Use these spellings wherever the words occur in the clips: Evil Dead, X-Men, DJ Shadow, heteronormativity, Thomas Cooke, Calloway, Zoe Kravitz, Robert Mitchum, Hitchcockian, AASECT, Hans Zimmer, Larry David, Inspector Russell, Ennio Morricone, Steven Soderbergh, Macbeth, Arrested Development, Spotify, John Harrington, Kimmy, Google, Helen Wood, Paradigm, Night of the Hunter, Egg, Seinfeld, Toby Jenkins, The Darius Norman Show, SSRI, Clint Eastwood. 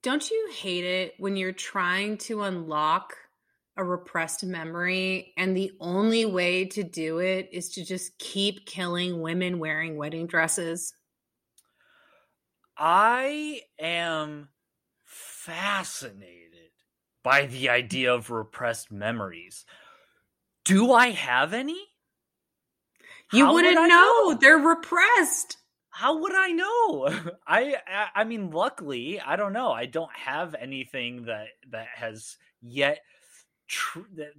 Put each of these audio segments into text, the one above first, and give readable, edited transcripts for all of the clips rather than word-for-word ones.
Don't you hate it when you're trying to unlock a repressed memory and the only way to do it is to just keep killing women wearing wedding dresses? I am fascinated by the idea of repressed memories. Do I have any? You wouldn't know. They're repressed. How would I know? I mean, luckily, I don't know. I don't have anything that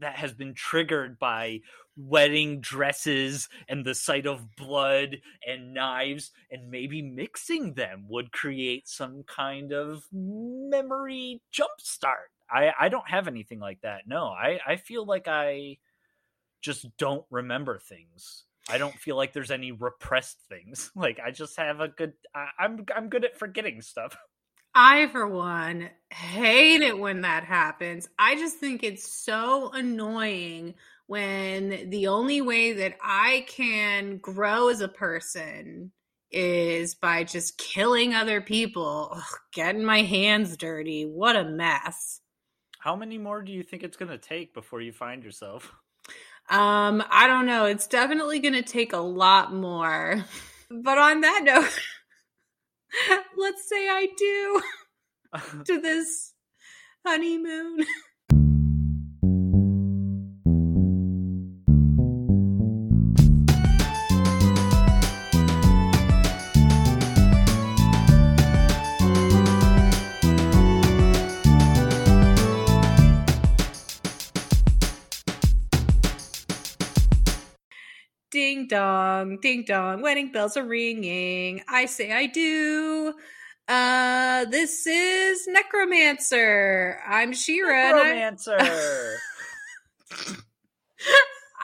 has been triggered by wedding dresses and the sight of blood and knives, and maybe mixing them would create some kind of memory jumpstart. I don't have anything like that. No, I feel like I just don't remember things. I don't feel like there's any repressed things. Like, I just have a good... I'm good at forgetting stuff. I, for one, hate it when that happens. I just think it's so annoying when the only way that I can grow as a person is by just killing other people. Ugh, getting my hands dirty. What a mess. How many more do you think it's going to take before you find yourself? I don't know. It's definitely going to take a lot more. But on that note, let's say I do to this honeymoon. Ding dong, wedding bells are ringing. I say I do. This is Necromancer. I'm Shira. Necromancer.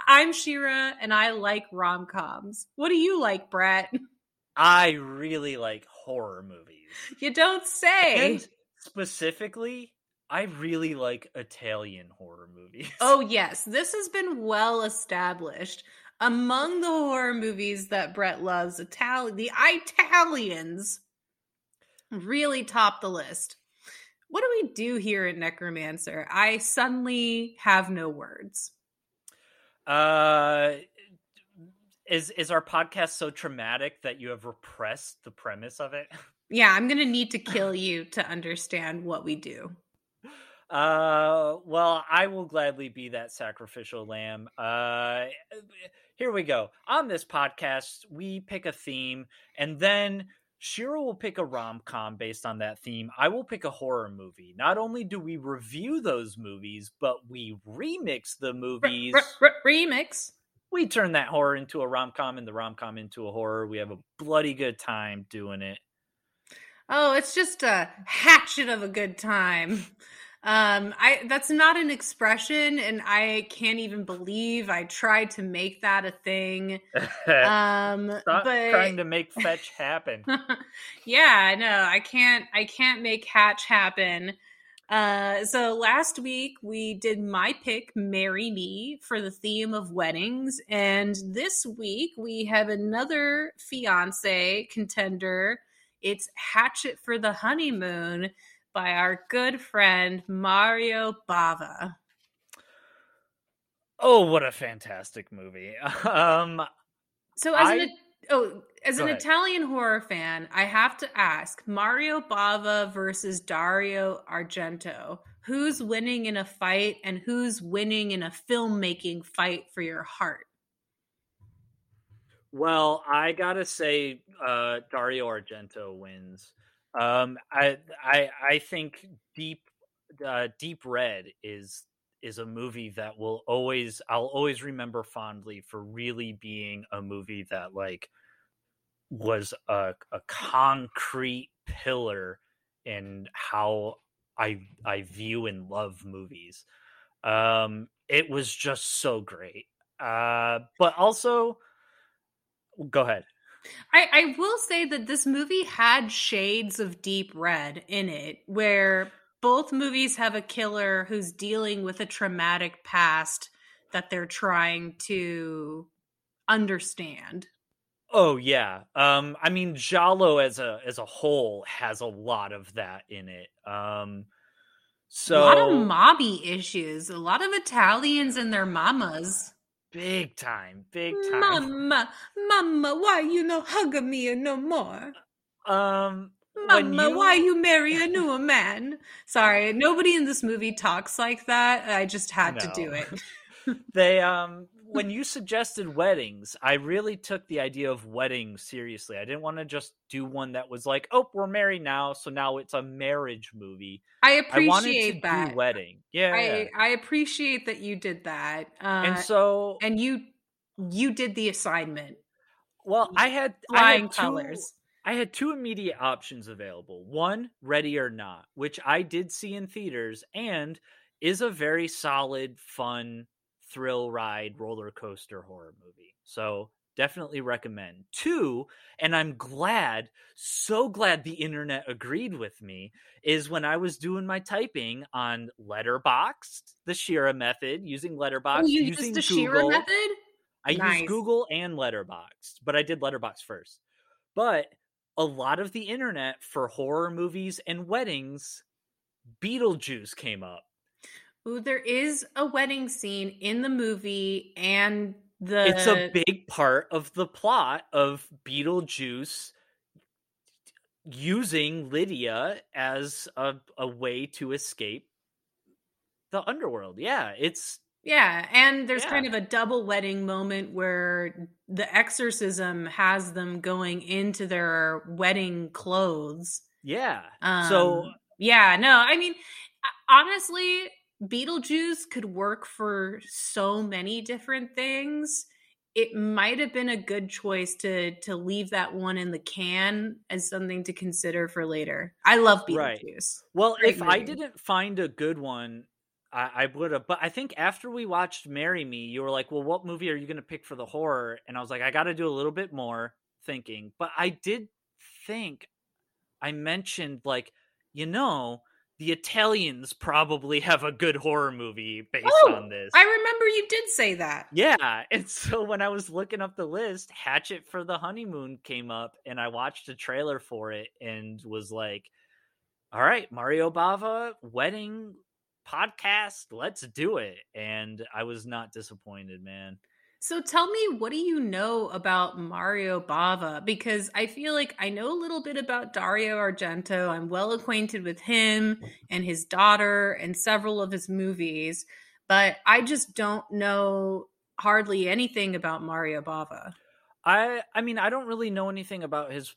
I'm Shira, and I like rom-coms. What do you like, Brett? I really like horror movies. You don't say. And specifically, I really like Italian horror movies. Oh, yes. This has been well established. Among the horror movies that Brett loves, the Italians really top the list. What do we do here at Necromancer? I suddenly have no words. Is our podcast so traumatic that you have repressed the premise of it? Yeah, I'm going to need to kill you to understand what we do. Well, I will gladly be that sacrificial lamb. Here we go. On this podcast, we pick a theme, and then Shira will pick a rom-com based on that theme. I will pick a horror movie. Not only do we review those movies, but we remix the movies. Remix? We turn that horror into a rom-com and the rom-com into a horror. We have a bloody good time doing it. Oh, it's just a hatchet of a good time. That's not an expression, and I can't even believe I tried to make that a thing. Trying to make fetch happen. Yeah, no, I can't make hatch happen. So last week we did my pick, Marry Me, for the theme of weddings. And this week we have another fiancé contender. It's Hatchet for the Honeymoon by our good friend, Mario Bava. Oh, what a fantastic movie. As an Italian horror fan, I have to ask, Mario Bava versus Dario Argento, who's winning in a fight and who's winning in a filmmaking fight for your heart? Well, I gotta say, Dario Argento wins. I think Deep Red is a movie that I'll always remember fondly for really being a movie that like was a concrete pillar in how I view and love movies. It was just so great. But also, go ahead. I will say that this movie had shades of Deep Red in it, where both movies have a killer who's dealing with a traumatic past that they're trying to understand. Oh yeah. I mean, Giallo as a whole has a lot of that in it. So a lot of mobby issues, a lot of Italians and their mamas. Big time. Mama, why you no hugging me no more? Mama, why you marry a newer man? Sorry, nobody in this movie talks like that. I just had to do it. They when you suggested weddings, I really took the idea of weddings seriously. I didn't want to just do one that was like, oh, we're married now, so now it's a marriage movie. I appreciate I wanted to do wedding. Yeah, I appreciate that you did that. And you did the assignment. Well, I had colors. I had two immediate options available. One, Ready or Not, which I did see in theaters and is a very solid, fun thrill ride, roller coaster horror movie. So definitely recommend. Two, and I'm glad, so glad the internet agreed with me, is when I was doing my typing on Letterboxd, the Shira method, using Letterboxd. Oh, you using used the Shira method? I used Google and Letterboxd, but I did Letterboxd first. But a lot of the internet for horror movies and weddings, Beetlejuice came up. Ooh, there is a wedding scene in the movie, and it's a big part of the plot of Beetlejuice using Lydia as a way to escape the underworld. Yeah, it's... Yeah, and there's kind of a double wedding moment where the exorcism has them going into their wedding clothes. Yeah. I mean, honestly, Beetlejuice could work for so many different things. It might have been a good choice to leave that one in the can as something to consider for later. I love Beetlejuice. Right. Well, great if movie. I didn't find a good one, I would have, but I think after we watched Marry Me, you were like, well, what movie are you going to pick for the horror? And I was like, I got to do a little bit more thinking, but I did think I mentioned like, the Italians probably have a good horror movie based on this. I remember you did say that. Yeah. And so when I was looking up the list, Hatchet for the Honeymoon came up and I watched a trailer for it and was like, all right, Mario Bava, wedding podcast, let's do it. And I was not disappointed, man. So tell me, what do you know about Mario Bava? Because I feel like I know a little bit about Dario Argento. I'm well acquainted with him and his daughter and several of his movies, but I just don't know hardly anything about Mario Bava. I mean, I don't really know anything about his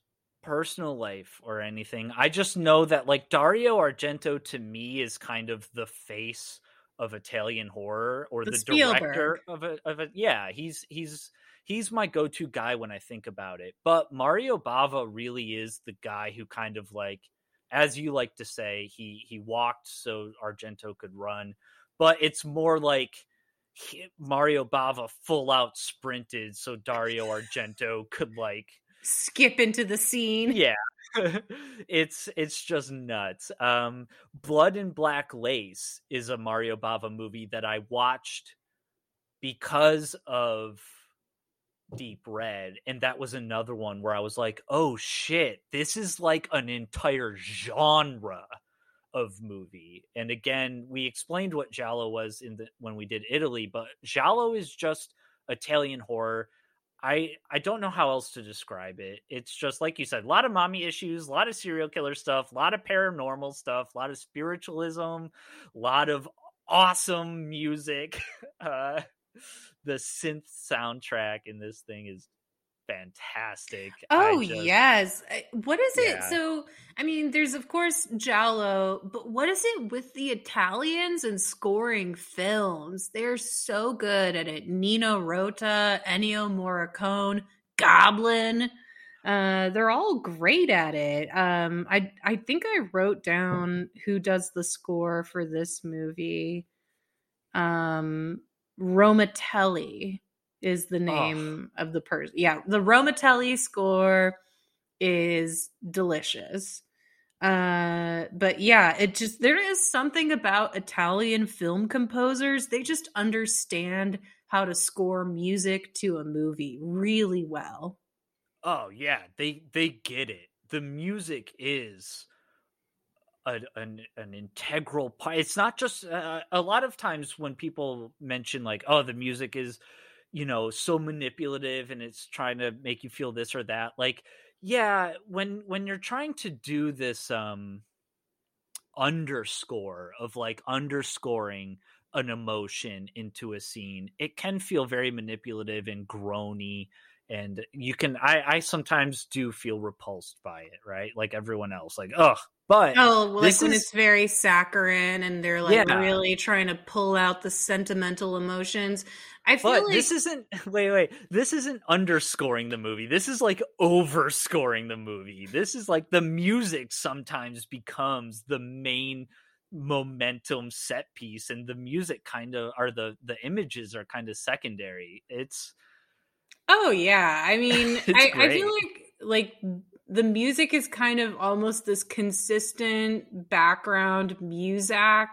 personal life or anything. I just know that like Dario Argento to me is kind of the face of Italian horror, or the director of it. Yeah, he's my go-to guy when I think about it. But Mario Bava really is the guy who kind of like, as you like to say, he walked so Argento could run, but it's more like Mario Bava full out sprinted so Dario Argento could like skip into the scene. Yeah. It's just nuts. Blood and Black Lace is a Mario Bava movie that I watched because of Deep Red, and that was another one where I was like, oh shit, this is like an entire genre of movie. And again, we explained what Giallo was when we did Italy, but Giallo is just Italian horror. I don't know how else to describe it. It's just, like you said, a lot of mommy issues, a lot of serial killer stuff, a lot of paranormal stuff, a lot of spiritualism, a lot of awesome music. The synth soundtrack in this thing is fantastic. Oh, yes. What is it? So, I mean, there's, of course, Giallo, but what is it with the Italians and scoring films? They're so good at it. Nino Rota, Ennio Morricone, Goblin. They're all great at it. I think I wrote down who does the score for this movie. Romitelli is the name of the person. Yeah, the Romitelli score is delicious. But yeah, it just, there is something about Italian film composers. They just understand how to score music to a movie really well. Oh yeah, they get it. The music is an integral part. It's not just a lot of times when people mention like, oh, the music is, you know, so manipulative and it's trying to make you feel this or that. Like, yeah, when you're trying to do this underscore of like underscoring an emotion into a scene, it can feel very manipulative and groany. And you can, I sometimes do feel repulsed by it, right? Like everyone else, like, ugh. But like when it's very saccharine and they're like really trying to pull out the sentimental emotions. I feel like this isn't. Wait. This isn't underscoring the movie. This is like overscoring the movie. This is like the music sometimes becomes the main momentum set piece, and the music kind of are the images are kind of secondary. It's. Oh yeah, I mean, I feel like the music is kind of almost this consistent background music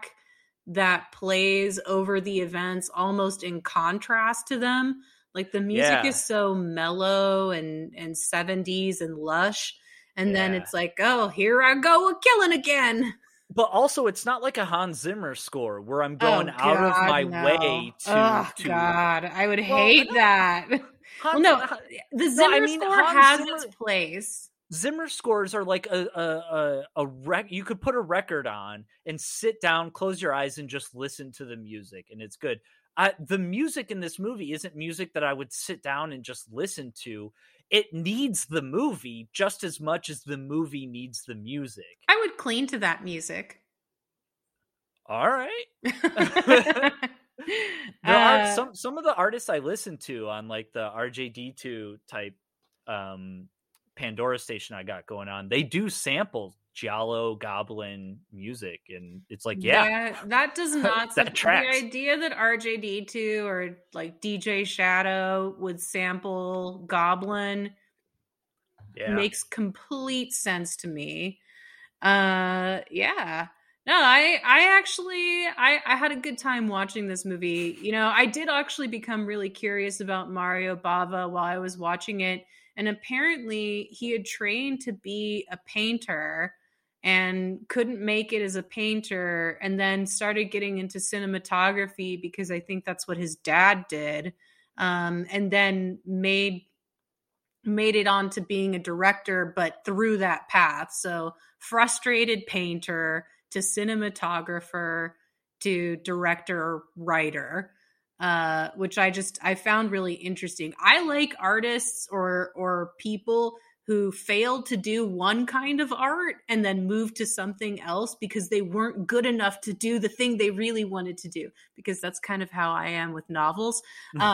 that plays over the events, almost in contrast to them. Like the music is so mellow and 70s and lush, and then it's like, oh, here I go, we're killing again. But also, it's not like a Hans Zimmer score where I'm going out of my way to. Oh God, I would hate that. The Zimmer score has its place. Zimmer scores are like a rec. You could put a record on and sit down, close your eyes, and just listen to the music, and it's good. The music in this movie isn't music that I would sit down and just listen to. It needs the movie just as much as the movie needs the music. I would cling to that music. All right. There are some of the artists I listen to on like the RJD2 type Pandora station I got going on, they do sample Giallo, Goblin music, and it's like that does not that tracks. The idea that RJD2 or like DJ Shadow would sample Goblin makes complete sense to me. No, I actually had a good time watching this movie. You know, I did actually become really curious about Mario Bava while I was watching it. And apparently he had trained to be a painter and couldn't make it as a painter, and then started getting into cinematography because I think that's what his dad did. And then made it on to being a director, but through that path. So frustrated painter to cinematographer, to director, writer, which I found really interesting. I like artists or people who failed to do one kind of art and then moved to something else because they weren't good enough to do the thing they really wanted to do, because that's kind of how I am with novels. But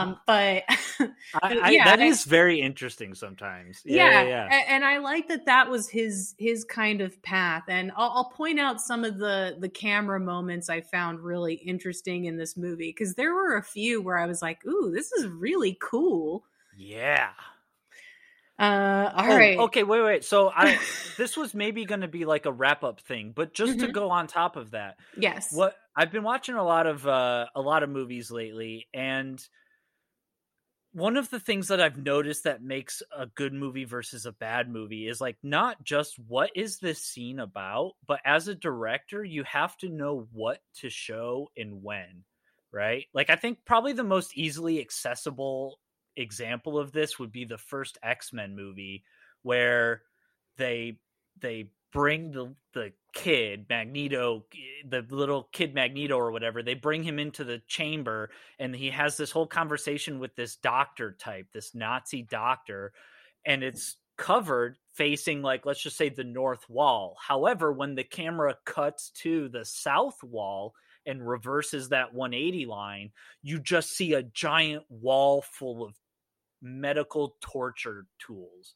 that is very interesting sometimes. Yeah. And I like that was his kind of path. And I'll point out some of the camera moments I found really interesting in this movie, because there were a few where I was like, ooh, this is really cool. Yeah. All right. Okay, wait. So this was maybe going to be like a wrap-up thing, but just to go on top of that. Yes. What I've been watching a lot of movies lately, and one of the things that I've noticed that makes a good movie versus a bad movie is like not just what is this scene about, but as a director, you have to know what to show and when, right? Like I think probably the most easily accessible example of this would be the first X-Men movie, where they bring the kid Magneto, the little kid Magneto or whatever, they bring him into the chamber, and he has this whole conversation with this doctor type, this Nazi doctor, and it's covered facing like, let's just say, the north wall. However, when the camera cuts to the south wall and reverses that 180 line, you just see a giant wall full of medical torture tools.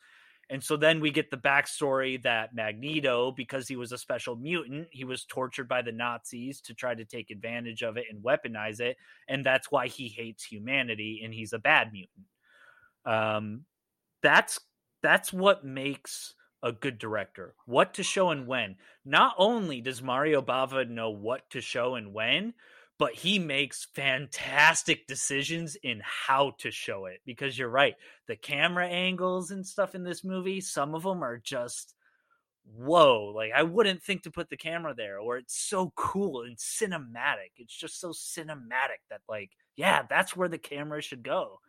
And so then we get the backstory that Magneto, because he was a special mutant, he was tortured by the Nazis to try to take advantage of it and weaponize it, and that's why he hates humanity and he's a bad mutant. That's what makes a good director, what to show and when. Not only does Mario Bava know what to show and when, but he makes fantastic decisions in how to show it, because you're right. The camera angles and stuff in this movie, some of them are just, whoa, like I wouldn't think to put the camera there, or it's so cool and cinematic. It's just so cinematic that like, yeah, that's where the camera should go.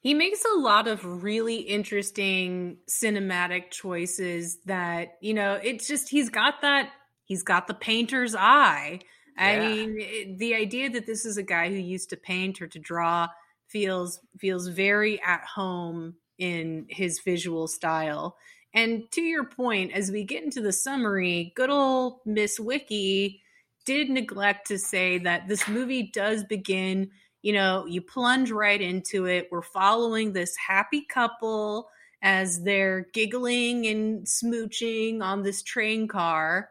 He makes a lot of really interesting cinematic choices that, you know, it's just, he's got the painter's eye. Yeah. I mean, the idea that this is a guy who used to paint or to draw feels very at home in his visual style. And to your point, as we get into the summary, good old Miss Wiki did neglect to say that this movie does begin, you know, you plunge right into it. We're following this happy couple as they're giggling and smooching on this train car,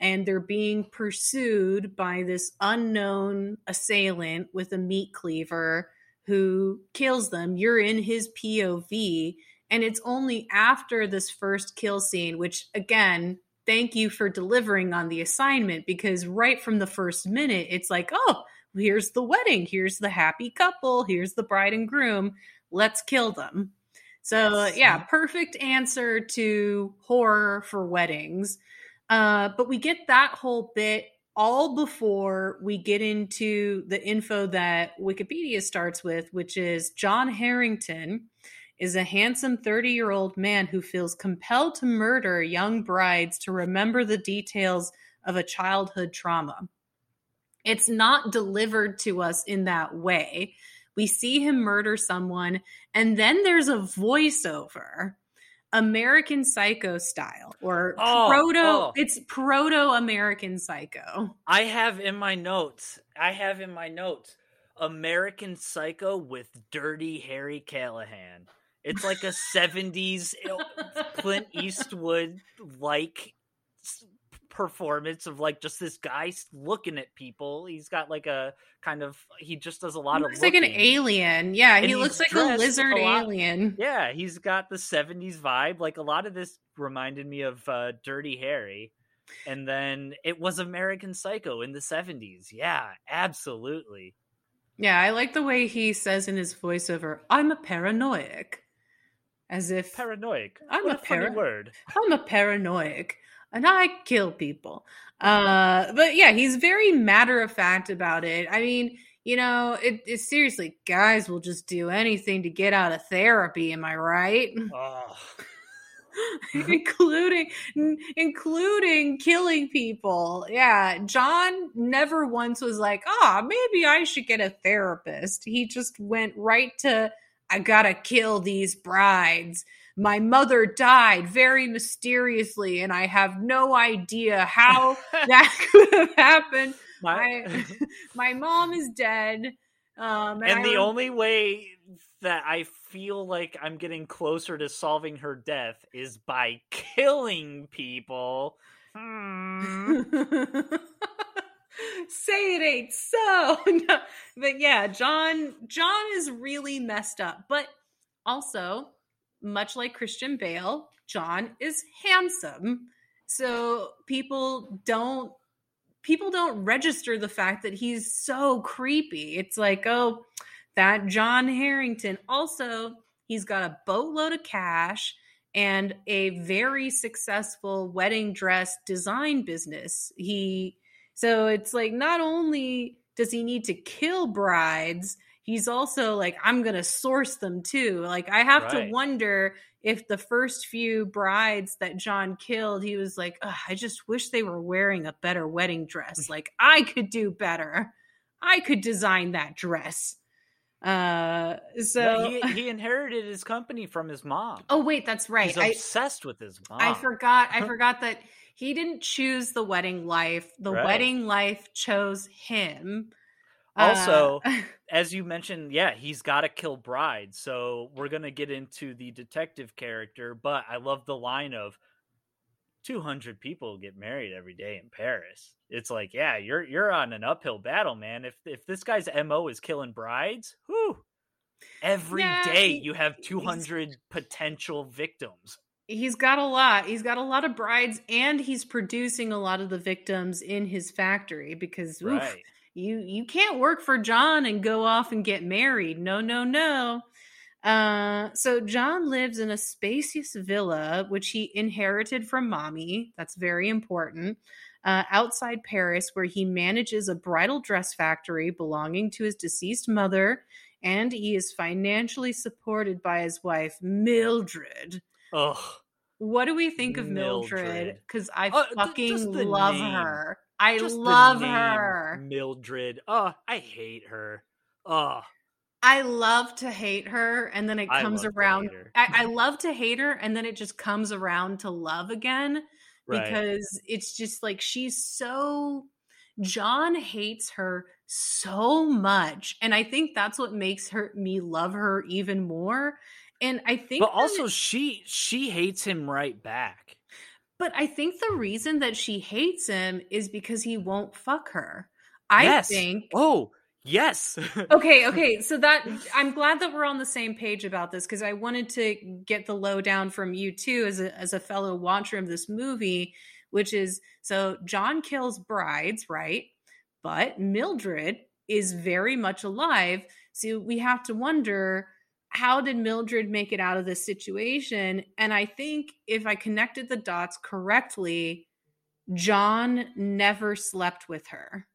and they're being pursued by this unknown assailant with a meat cleaver who kills them. You're in his POV. And it's only after this first kill scene, which again, thank you for delivering on the assignment, because right from the first minute, it's like, oh, here's the wedding. Here's the happy couple. Here's the bride and groom. Let's kill them. So yes. Yeah, perfect answer to horror for weddings. But we get that whole bit all before we get into the info that Wikipedia starts with, which is John Harrington is a handsome 30-year-old man who feels compelled to murder young brides to remember the details of a childhood trauma. It's not delivered to us in that way. We see him murder someone, and then there's a voiceover. American Psycho style, or it's proto American Psycho. I have in my notes American Psycho with Dirty Harry Callahan. It's like a 70s Clint Eastwood like performance of like just this guy looking at people. He's got like a kind of, he just does a lot of looking. Like an alien. Yeah, he looks like a lizard alien. Yeah, he's got the 70s vibe. Like a lot of this reminded me of Dirty Harry. And then it was American Psycho in the 70s. Yeah, absolutely. Yeah, I like the way he says in his voiceover, I'm a paranoiac. As if... Paranoiac. I'm a paranoiac. And I kill people. But yeah, he's very matter of fact about it. I mean, you know, it seriously, guys will just do anything to get out of therapy. Am I right? Oh. including killing people. Yeah. John never once was like, maybe I should get a therapist. He just went right to, I gotta kill these brides. My mother died very mysteriously, and I have no idea how that could have happened. My mom is dead. Only way that I feel like I'm getting closer to solving her death is by killing people. Say it ain't so. No. But yeah, John is really messed up. But also, much like Christian Bale, John is handsome. So people don't register the fact that he's so creepy. It's like, oh, that John Harrington. Also, he's got a boatload of cash and a very successful wedding dress design business. So it's like, not only does he need to kill brides, he's also like, I'm going to source them too. Like, I have to wonder if the first few brides that John killed, he was like, I just wish they were wearing a better wedding dress. Like, I could do better. I could design that dress. He inherited his company from his mom. Oh, wait, that's right. He's obsessed with his mom. I forgot that he didn't choose the wedding life. The wedding life chose him. Also, as you mentioned, yeah, he's got to kill brides. So we're going to get into the detective character, but I love the line of 200 people get married every day in Paris. It's like, yeah, you're on an uphill battle, man. If this guy's MO is killing brides, whew, every day you have 200 potential victims. He's got a lot. He's got a lot of brides, and he's producing a lot of the victims in his factory because You can't work for John and go off and get married. No, no, no. So John lives in a spacious villa, which he inherited from mommy. That's very important. Outside Paris, where he manages a bridal dress factory belonging to his deceased mother. And he is financially supported by his wife, Mildred. Ugh. What do we think of Mildred? Because I fucking love her. I love her. Mildred. Oh, I hate her. Oh. I love to hate her, and then it comes around. I love to hate her, and then it just comes around to love again. Right. Because it's just like she's so... John hates her so much, and I think that's what makes me love her even more. And I think, but also she hates him right back. But I think the reason that she hates him is because he won't fuck her. I think. Oh, yes. Okay. So that I'm glad that we're on the same page about this, because I wanted to get the lowdown from you too, as a fellow watcher of this movie. Which is, so John kills brides, right? But Mildred is very much alive. So we have to wonder, how did Mildred make it out of this situation? And I think if I connected the dots correctly, John never slept with her.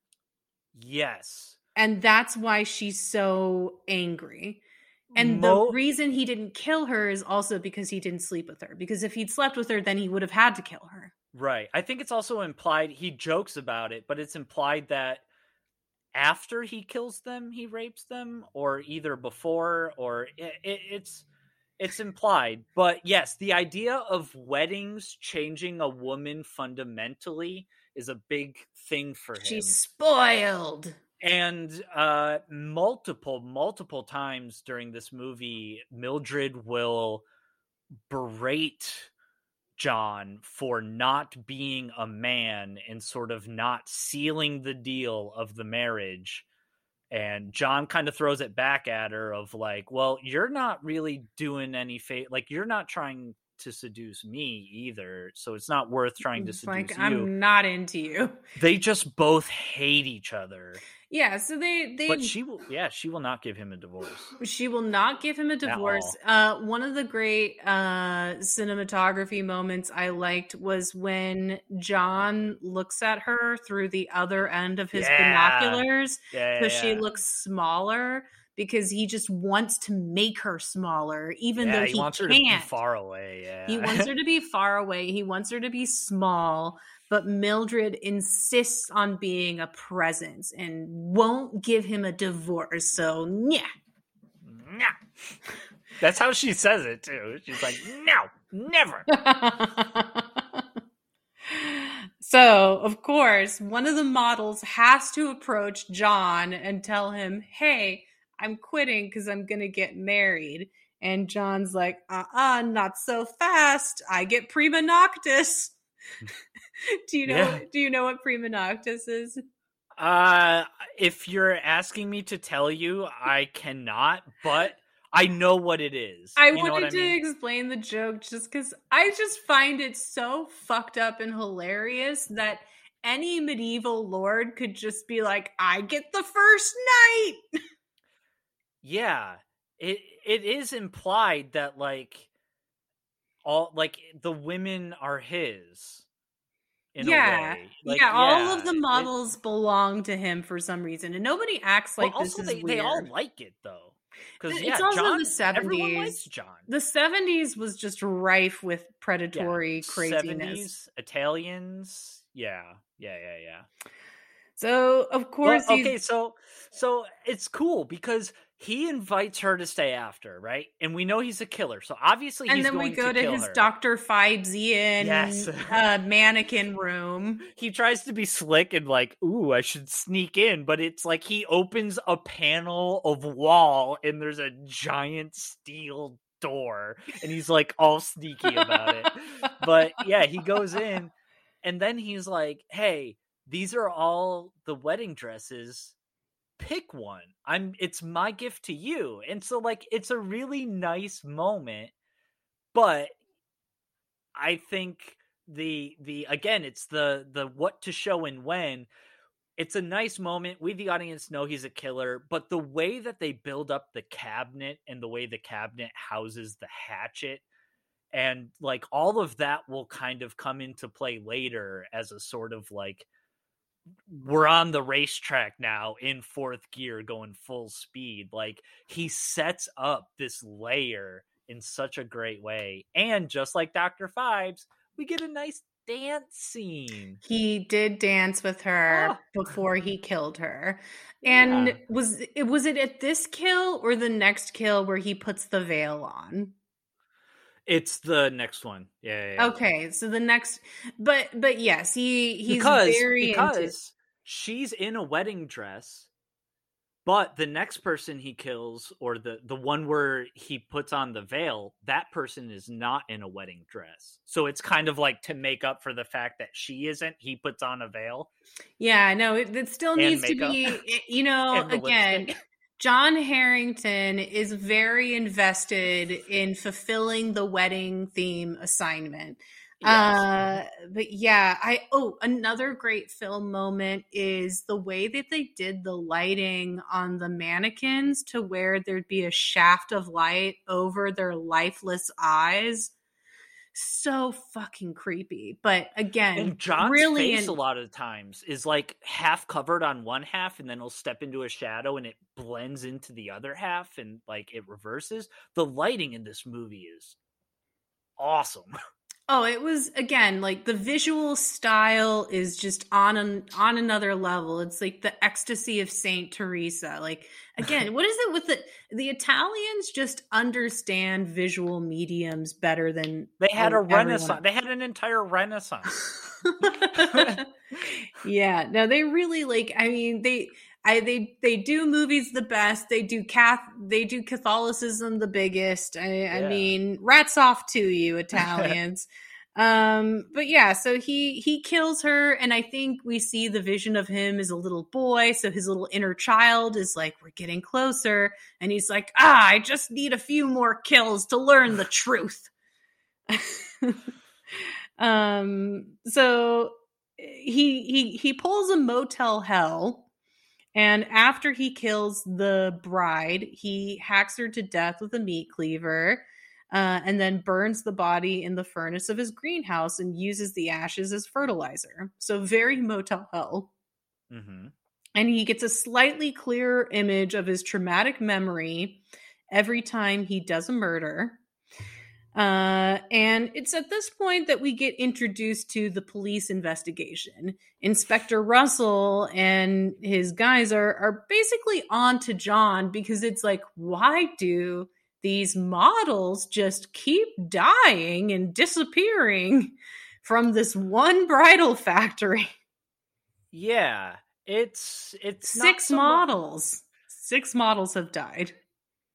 Yes. And that's why she's so angry. And the reason he didn't kill her is also because he didn't sleep with her. Because if he'd slept with her, then he would have had to kill her. Right. I think it's also implied, he jokes about it, but it's implied that after he kills them, he rapes them, or either before, or it's implied. But yes, the idea of weddings changing a woman fundamentally is a big thing for him. She's spoiled. And multiple times during this movie, Mildred will berate John for not being a man and sort of not sealing the deal of the marriage. And John kind of throws it back at her of like, well, you're not really doing any like, you're not trying to seduce me either, so it's not worth trying to seduce you. I'm not into you. They just both hate each other. Yeah, so they but she will not give him a divorce. She will not give him a divorce. One of the great cinematography moments I liked was when John looks at her through the other end of his binoculars, so she looks smaller, because he just wants to make her smaller, even though he wants her to be far away. Yeah. He wants her to be far away. He wants her to be small. But Mildred insists on being a presence and won't give him a divorce. So, nah. That's how she says it, too. She's like, no, never. So, of course, one of the models has to approach John and tell him, hey, I'm quitting because I'm going to get married. And John's like, not so fast. I get prima noctis. Do you know what prima noctis is? If you're asking me to tell you, I cannot, but I know what it is. I wanted to explain the joke just because I just find it so fucked up and hilarious that any medieval lord could just be like, I get the first night. Yeah, it is implied that the women are his. In a way. All of the models belong to him for some reason, and nobody acts like this is weird. They all like it though, because it's also John, the '70s. Everyone likes John. The '70s was just rife with predatory craziness. 70s, Italians, yeah. So of course, so it's cool because he invites her to stay after, right? And we know he's a killer, so obviously he's going to kill her. And then we go to his Dr. Fibesian mannequin room. He tries to be slick and like, ooh, I should sneak in. But it's like he opens a panel of wall and there's a giant steel door. And he's like all sneaky about it. But yeah, he goes in and then he's like, hey, these are all the wedding dresses. Pick one. It's my gift to you. And so like it's a really nice moment, but I think the again, it's the what to show and when. It's a nice moment. We, the audience, know he's a killer, but the way that they build up the cabinet and the way the cabinet houses the hatchet and like all of that will kind of come into play later as a sort of like, we're on the racetrack now in fourth gear going full speed. Like he sets up this layer in such a great way. And just like Dr. Phibes, we get a nice dance scene. He did dance with her before he killed her. And was it at this kill or the next kill where he puts the veil on? It's the next one. Yeah. Okay, so the next, but yes, he's because she's in a wedding dress, but the next person he kills, or the one where he puts on the veil, that person is not in a wedding dress. So it's kind of like to make up for the fact that she isn't, he puts on a veil. Yeah, no, it still needs makeup. To be, you know, again. Lipstick. John Harrington is very invested in fulfilling the wedding theme assignment. Yes. Another great film moment is the way that they did the lighting on the mannequins to where there'd be a shaft of light over their lifeless eyes. So fucking creepy. But again, and John's brilliant face a lot of times is like half covered on one half and then he'll step into a shadow and it blends into the other half and like it reverses. The lighting in this movie is awesome. Oh, it was, again, like the visual style is just on another level. It's like the ecstasy of Saint Teresa. Like, again, what is it with the Italians just understand visual mediums better than they had a renaissance. They had an entire renaissance. Yeah, no, they really like. I mean, they do movies the best. They do Catholicism the biggest. I mean, rats off to you, Italians. So he kills her, and I think we see the vision of him as a little boy. So his little inner child is like, we're getting closer, and he's like, I just need a few more kills to learn the truth. So he pulls a motel hell. And after he kills the bride, he hacks her to death with a meat cleaver and then burns the body in the furnace of his greenhouse and uses the ashes as fertilizer. So very Motel Hell. Mm-hmm. And he gets a slightly clearer image of his traumatic memory every time he does a murder. And it's at this point that we get introduced to the police investigation. Inspector Russell and his guys are basically on to John because it's like, why do these models just keep dying and disappearing from this one bridal factory? Yeah, it's models. 6 models have died.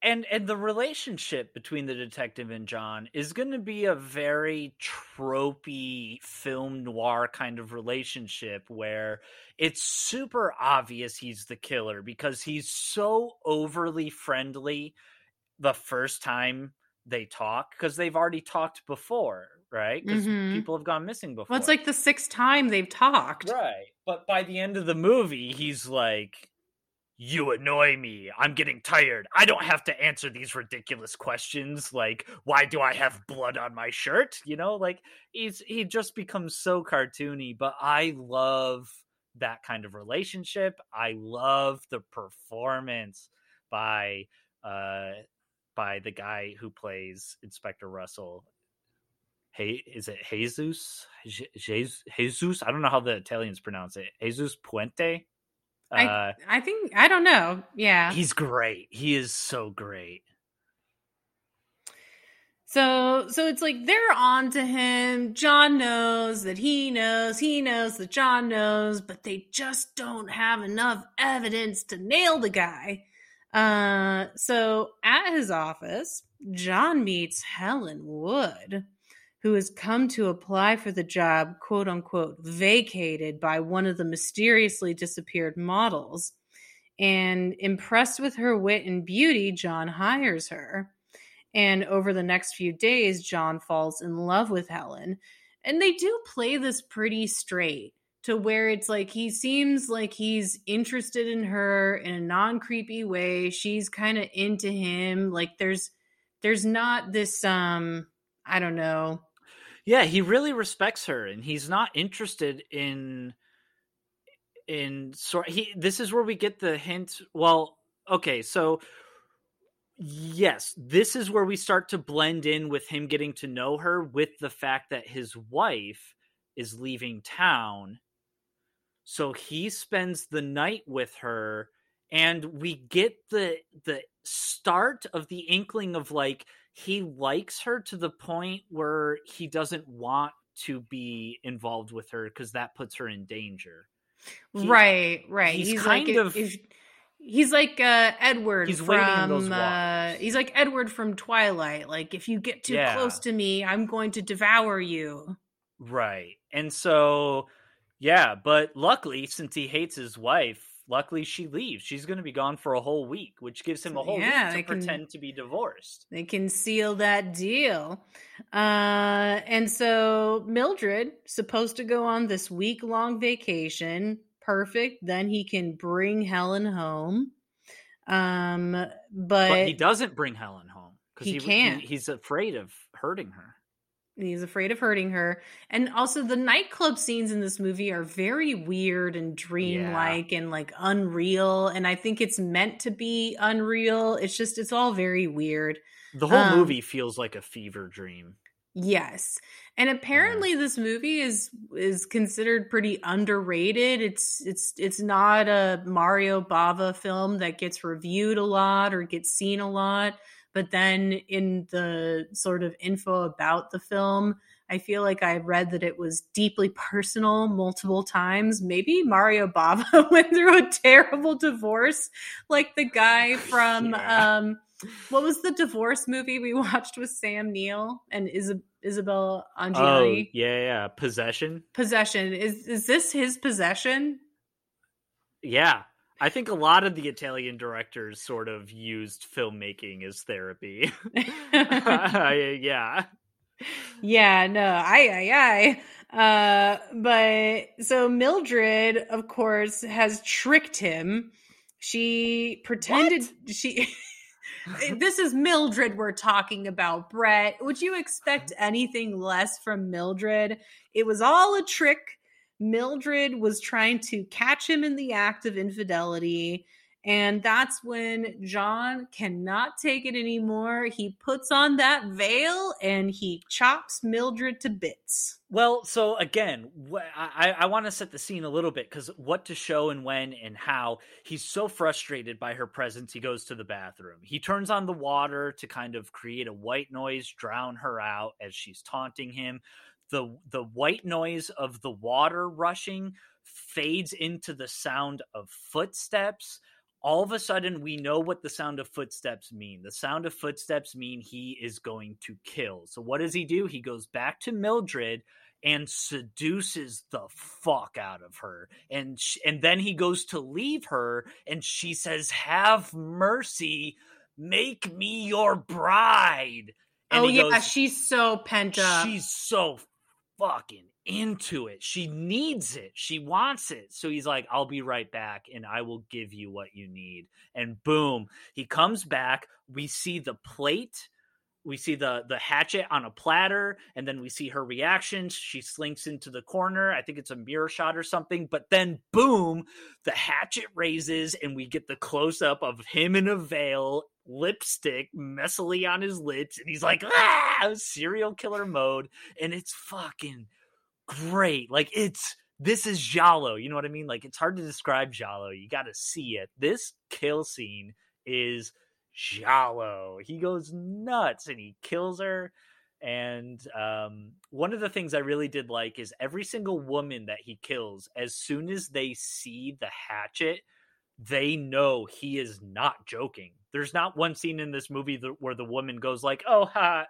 And the relationship between the detective and John is going to be a very tropey film noir kind of relationship where it's super obvious he's the killer because he's so overly friendly the first time they talk because they've already talked before, right? Because people have gone missing before. Well, it's like the 6th time they've talked. Right. But by the end of the movie, he's like, you annoy me. I'm getting tired. I don't have to answer these ridiculous questions. Like, why do I have blood on my shirt? You know, like he just becomes so cartoony, but I love that kind of relationship. I love the performance by the guy who plays Inspector Russell. Hey, is it Jesus? I don't know how the Italians pronounce it. Jesus Puente. I think, I don't know. Yeah. He's great. He is so great. So it's like they're on to him. John knows that he knows that John knows, but they just don't have enough evidence to nail the guy. So at his office, John meets Helen Wood, who has come to apply for the job, quote unquote, vacated by one of the mysteriously disappeared models. And impressed with her wit and beauty, John hires her. And over the next few days, John falls in love with Helen. And they do play this pretty straight. to where it's like he seems like he's interested in her in a non-creepy way. She's kind of into him. Like there's not this I don't know. Yeah, he really respects her, and he's not interested in sort. This is where we get the hint. Well, okay, so yes, this is where we start to blend in with him getting to know her with the fact that his wife is leaving town. So he spends the night with her, and we get the start of the inkling of like he likes her to the point where he doesn't want to be involved with her because that puts her in danger. Right. He's kind like, of. He's like Edward. He's from. He's like Edward from Twilight. Like, if you get too close to me, I'm going to devour you. Right, and so but luckily, since he hates his wife, luckily she leaves. She's going to be gone for a whole week, which gives him a whole week to pretend to be divorced. They can seal that deal. And so Mildred supposed to go on this week-long vacation. Perfect. Then he can bring Helen home. But he doesn't bring Helen home because he can't. He's afraid of hurting her. He's afraid of hurting her. And also the nightclub scenes in this movie are very weird and dreamlike and like unreal. And I think it's meant to be unreal. It's just, it's all very weird. The whole movie feels like a fever dream. Yes. And apparently this movie is considered pretty underrated. It's not a Mario Bava film that gets reviewed a lot or gets seen a lot. But then in the sort of info about the film, I feel like I read that it was deeply personal multiple times. Maybe Mario Bava went through a terrible divorce. Like the guy from, what was the divorce movie we watched with Sam Neill and Isabel Angioli? Oh, yeah. Possession. Possession. Is this his Possession? Yeah. I think a lot of the Italian directors sort of used filmmaking as therapy. Yeah. Yeah, no, but so Mildred, of course, has tricked him. She pretended this is Mildred we're talking about, Brett. Would you expect anything less from Mildred? It was all a trick. Mildred was trying to catch him in the act of infidelity, and that's when John cannot take it anymore. He puts on that veil and he chops Mildred to bits. Well, so again, I want to set the scene a little bit because what to show and when and how. He's so frustrated by her presence, he goes to the bathroom. He turns on the water to kind of create a white noise, drown her out as she's taunting him. The white noise of the water rushing fades into the sound of footsteps. All of a sudden, we know what the sound of footsteps mean. The sound of footsteps mean he is going to kill. So what does he do? He goes back to Mildred and seduces the fuck out of her. And then he goes to leave her, and she says, "Have mercy, make me your bride." And goes, she's so pent up. She's so fucking into it. She needs it. She wants it. So he's like, "I'll be right back and I will give you what you need." And boom, he comes back. We see the plate. We see the hatchet on a platter, and then we see her reaction. She slinks into the corner. I think it's a mirror shot or something. But then, boom, the hatchet raises, and we get the close-up of him in a veil, lipstick messily on his lips, and he's like, "Ah!" Serial killer mode, and it's fucking great. Like, this is Giallo. You know what I mean? Like, it's hard to describe Giallo. You got to see it. This kill scene is Giallo. He goes nuts and he kills her. And one of the things I really did like is every single woman that he kills, as soon as they see the hatchet, they know he is not joking. There's not one scene in this movie where the woman goes like, "Oh, ha,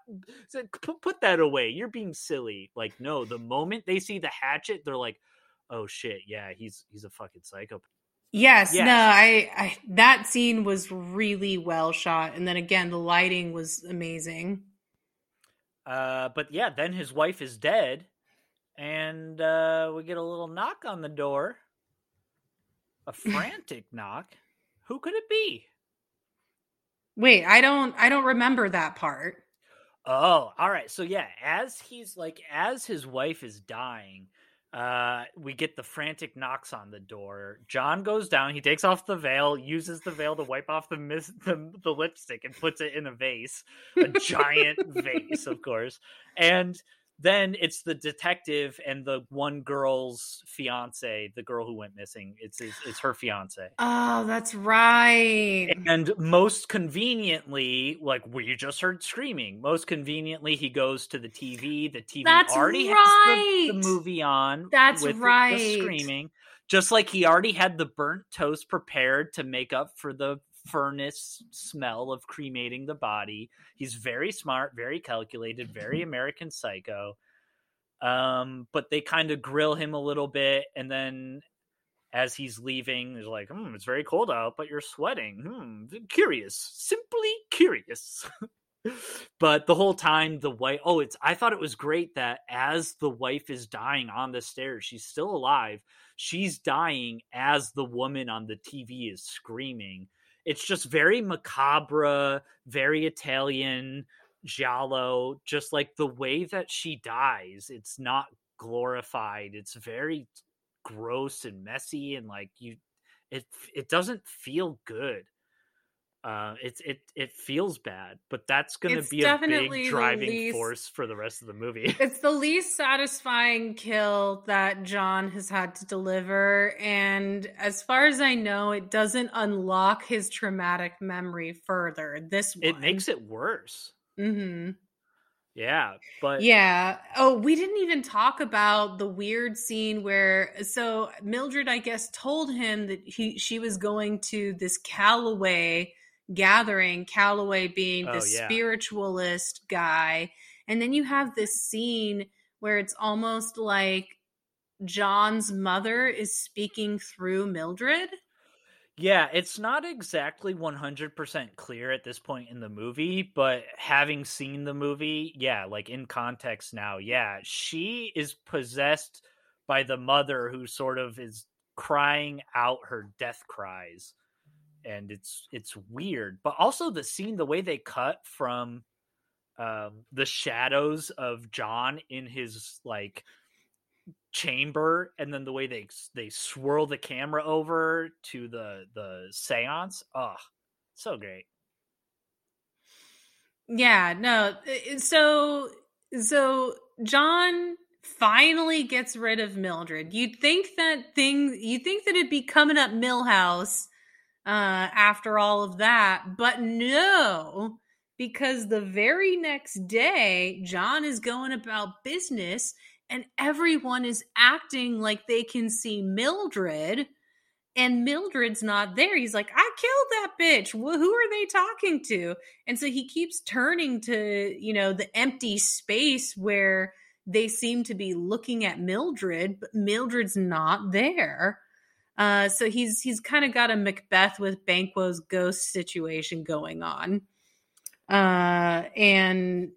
put that away. You're being silly." Like, no, the moment they see the hatchet, they're like, "Oh shit, yeah, he's a fucking psychopath." Yes. No, I that scene was really well shot, and then again, the lighting was amazing. But yeah, then his wife is dead, And we get a little knock on the door. A frantic knock. Who could it be? Wait, I don't remember that part. Oh, all right. So yeah, as his wife is dying, we get the frantic knocks on the door. John goes down. He takes off the veil, uses the veil to wipe off the lipstick, and puts it in a vase, a giant vase, of course. And then it's the detective and the one girl's fiance, the girl who went missing. It's her fiance. Oh, that's right. And most conveniently, like we just heard screaming. Most conveniently, he goes to the TV. The TV already has the movie on. That's with right. The screaming, just like he already had the burnt toast prepared to make up for the furnace smell of cremating the body. He's very smart, very calculated, very American Psycho. But they kind of grill him a little bit, and then as he's leaving, he's like, it's very cold out, but you're sweating. Curious. Simply curious. But the whole time the wife I thought it was great that as the wife is dying on the stairs, she's still alive. She's dying as the woman on the TV is screaming. It's just very macabre, very Italian, giallo, just like the way that she dies. It's not glorified. It's very gross and messy, and like it doesn't feel good. It feels bad, but that's going to be a big driving force for the rest of the movie. It's the least satisfying kill that John has had to deliver. And as far as I know, it doesn't unlock his traumatic memory further. This one. It makes it worse. Mm-hmm. Yeah, but yeah. Oh, we didn't even talk about the weird scene where Mildred, I guess, told him that she was going to this Calloway gathering, Calloway being spiritualist guy. And then you have this scene where it's almost like John's mother is speaking through Mildred. Yeah, it's not exactly 100% clear at this point in the movie, but having seen the movie, yeah, like in context now, yeah, she is possessed by the mother who sort of is crying out her death cries. And it's weird. But also the scene, the way they cut from the shadows of John in his like chamber, and then the way they swirl the camera over to the seance. Oh, so great. Yeah, no. So John finally gets rid of Mildred. You'd think that it'd be coming up Milhouse after all of that, but no, because the very next day John is going about business. And everyone is acting like they can see Mildred, and Mildred's not there. He's like, I killed that bitch. Who are they talking to? And so he keeps turning to, the empty space where they seem to be looking at Mildred, but Mildred's not there. So he's kind of got a Macbeth with Banquo's ghost situation going on. And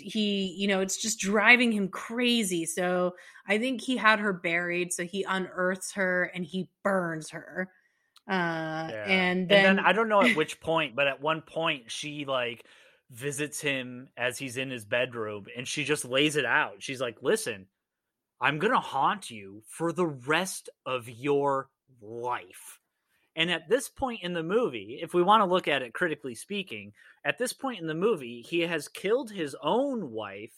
he, it's just driving him crazy. So I think he had her buried. So he unearths her and he burns her. And then I don't know at which point, but at one point she like visits him as he's in his bedroom, and she just lays it out. She's like, listen, I'm going to haunt you for the rest of your life. And at this point in the movie, if we want to look at it critically speaking, at this point in the movie, he has killed his own wife,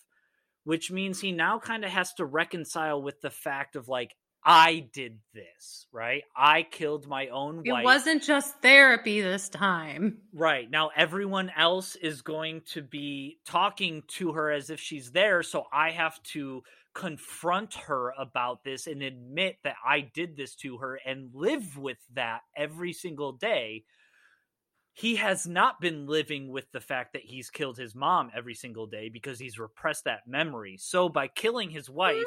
which means he now kind of has to reconcile with the fact of like, I did this, right? I killed my own wife. It wasn't just therapy this time. Right. Now everyone else is going to be talking to her as if she's there, so I have to confront her about this and admit that I did this to her and live with that every single day. He has not been living with the fact that he's killed his mom every single day because he's repressed that memory. So by killing his wife,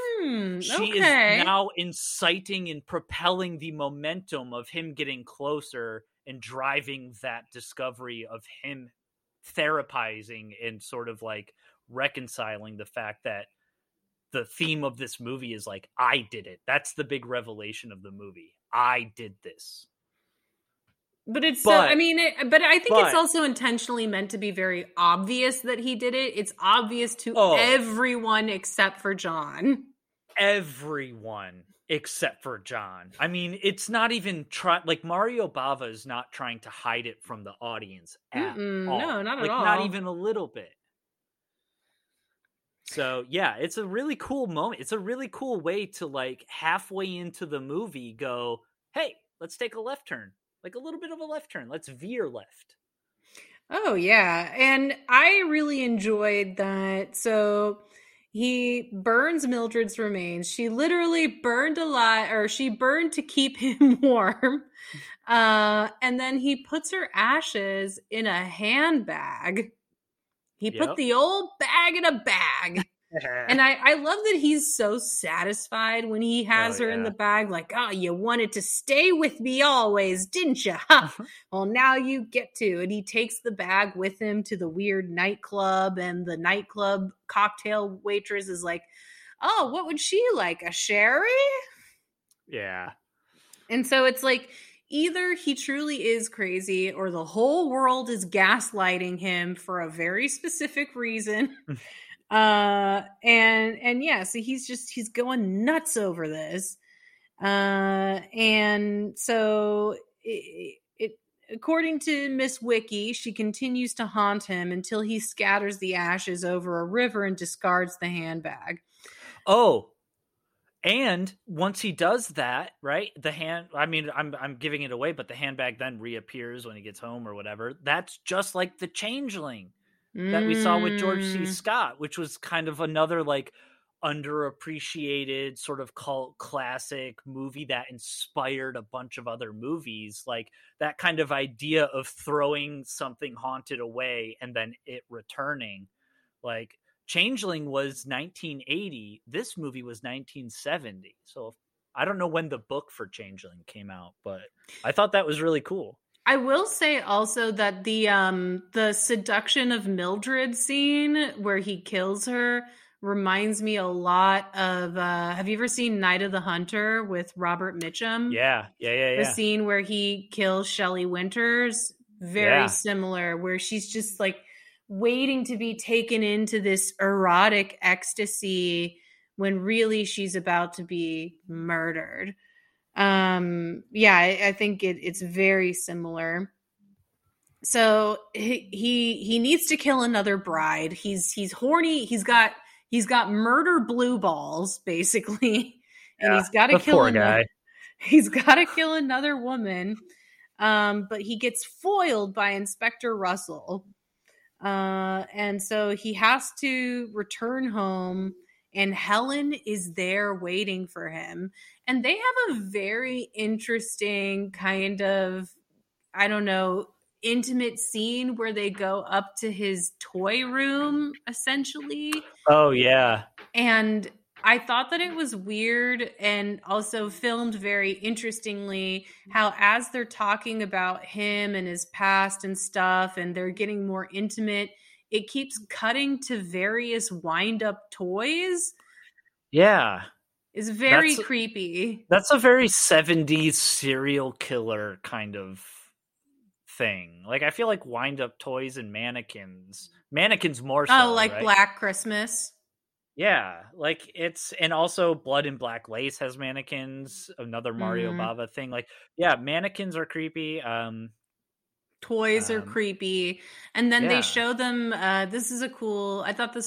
she is now inciting and propelling the momentum of him getting closer and driving that discovery of him therapizing and sort of like reconciling the fact that the theme of this movie is like, I did it. That's the big revelation of the movie. I did this. But it's I think it's also intentionally meant to be very obvious that he did it. It's obvious to everyone except for John. Everyone except for John. I mean, it's not even like Mario Bava is not trying to hide it from the audience at all. No, not at all. Not even a little bit. So yeah, it's a really cool moment. It's a really cool way to like halfway into the movie go, hey, let's take a left turn. Like a little bit of a left turn. Let's veer left. Oh, yeah. And I really enjoyed that. So he burns Mildred's remains. She literally burned she burned to keep him warm. And then he puts her ashes in a handbag. He put the old bag in a bag. And I love that he's so satisfied when he has her in the bag, like, oh, you wanted to stay with me always, didn't you? Well, now you get to. And he takes the bag with him to the weird nightclub, and the nightclub cocktail waitress is like, oh, what would she like? A sherry? Yeah. And so it's like, either he truly is crazy or the whole world is gaslighting him for a very specific reason. So he's going nuts over this. And so it according to Miss Wiki, she continues to haunt him until he scatters the ashes over a river and discards the handbag. Oh, and once he does that, right, I'm giving it away, but the handbag then reappears when he gets home or whatever. That's just like the Changeling that we saw with George C. Scott, which was kind of another like underappreciated sort of cult classic movie that inspired a bunch of other movies, like that kind of idea of throwing something haunted away and then it returning. Like Changeling was 1980. This movie was 1970. So I don't know when the book for Changeling came out, but I thought that was really cool. I will say also that the seduction of Mildred scene where he kills her reminds me a lot of, have you ever seen Night of the Hunter with Robert Mitchum? Yeah. The scene where he kills Shelley Winters, very similar, where she's just like waiting to be taken into this erotic ecstasy when really she's about to be murdered. I think it's very similar. So he needs to kill another bride. He's horny. He's got murder blue balls basically, and he's got to kill another woman. But he gets foiled by Inspector Russell, and so he has to return home. And Helen is there waiting for him. And they have a very interesting kind of, I don't know, intimate scene where they go up to his toy room, essentially. Oh, yeah. And I thought that it was weird and also filmed very interestingly how as they're talking about him and his past and stuff, and they're getting more intimate, it keeps cutting to various wind-up toys. Yeah. It's very creepy. That's a very 70s serial killer kind of thing. Like, I feel like wind-up toys and mannequins. Mannequins more so, right? Black Christmas. Yeah. Like, it's... And also, Blood and Black Lace has mannequins. Another Mario Bava thing. Like, yeah, mannequins are creepy. Toys are creepy. And then they show them, I thought this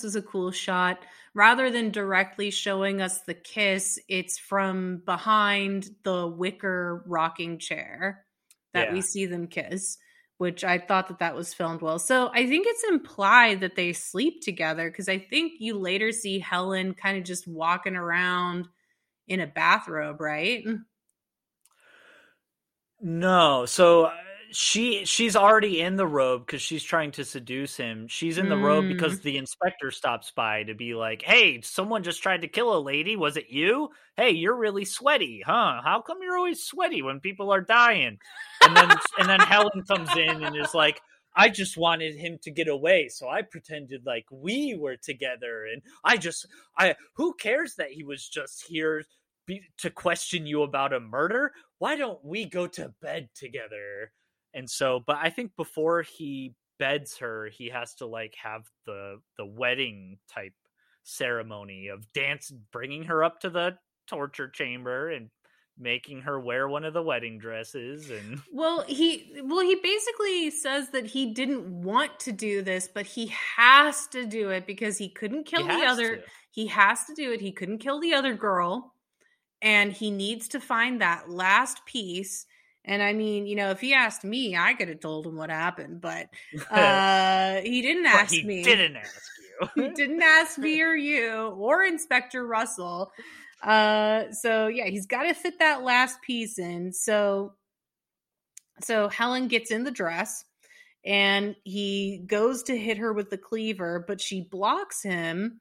was a cool shot. Rather than directly showing us the kiss, it's from behind the wicker rocking chair that we see them kiss, which I thought that was filmed well. So I think it's implied that they sleep together, because I think you later see Helen kind of just walking around in a bathrobe, right? No. So... She's already in the robe because she's trying to seduce him. She's in the robe because the inspector stops by to be like, hey, someone just tried to kill a lady. Was it you? Hey, you're really sweaty, huh? How come you're always sweaty when people are dying? And then Helen comes in and is like, I just wanted him to get away. So I pretended like we were together. And I who cares that he was just here to question you about a murder? Why don't we go to bed together? And so, but I think before he beds her, he has to like have the wedding type ceremony of dance, bringing her up to the torture chamber and making her wear one of the wedding dresses. And he basically says that he didn't want to do this, but he has to do it because he couldn't kill the other. He has to do it. He couldn't kill the other girl, and he needs to find that last piece. And I mean, you know, if he asked me, I could have told him what happened, but he didn't ask me. He didn't ask you. He didn't ask me or you or Inspector Russell. So yeah, he's got to fit that last piece in. So Helen gets in the dress and he goes to hit her with the cleaver, but she blocks him.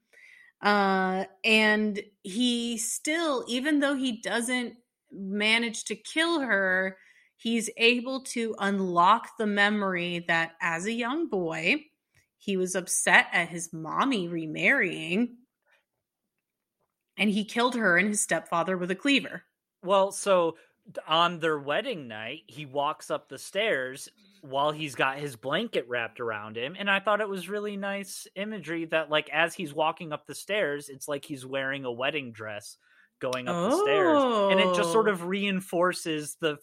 And he still, even though he doesn't manage to kill her, he's able to unlock the memory that as a young boy, he was upset at his mommy remarrying. And he killed her and his stepfather with a cleaver. Well, so on their wedding night, he walks up the stairs while he's got his blanket wrapped around him. And I thought it was really nice imagery that, like, as he's walking up the stairs, it's like he's wearing a wedding dress going up the stairs. And it just sort of reinforces the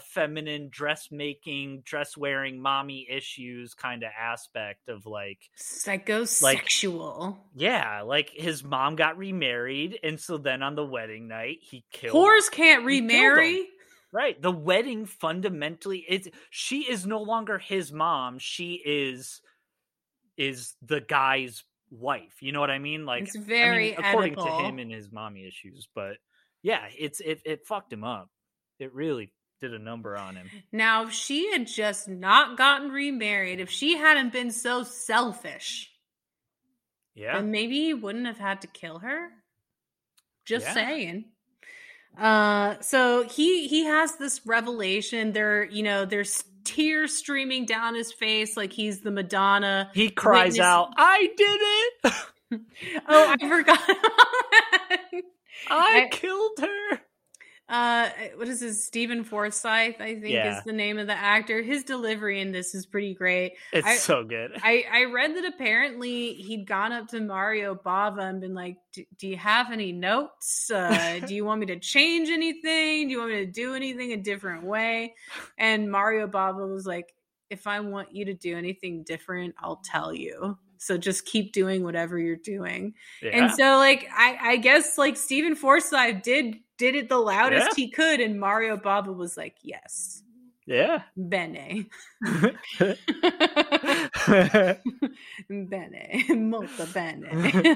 feminine dressmaking, dress wearing, mommy issues kind of aspect of like psychosexual. Like, yeah, like his mom got remarried, and so then on the wedding night he killed. Whores can't remarry, right? The wedding fundamentally is she is no longer his mom. She is the guy's wife. You know what I mean? Like it's very according edible. To him and his mommy issues, but yeah, it fucked him up. It really did a number on him. Now, if she had just not gotten remarried, if she hadn't been so selfish, yeah, then maybe he wouldn't have had to kill her. Just saying. So he has this revelation. There's tears streaming down his face, like he's the Madonna. He cries out, "I did it!" Oh, I forgot about that. I killed her. What is this? Stephen Forsythe, I think, is the name of the actor. His delivery in this is pretty great. It's so good. I read that apparently he'd gone up to Mario Bava and been like, do you have any notes? Do you want me to change anything? Do you want me to do anything a different way? And Mario Bava was like, if I want you to do anything different, I'll tell you. So just keep doing whatever you're doing. Yeah. And so, like, I guess, like, Stephen Forsythe did it the loudest he could, and Mario Bava was like, yes. Yeah. Bene. Bene. Molto bene.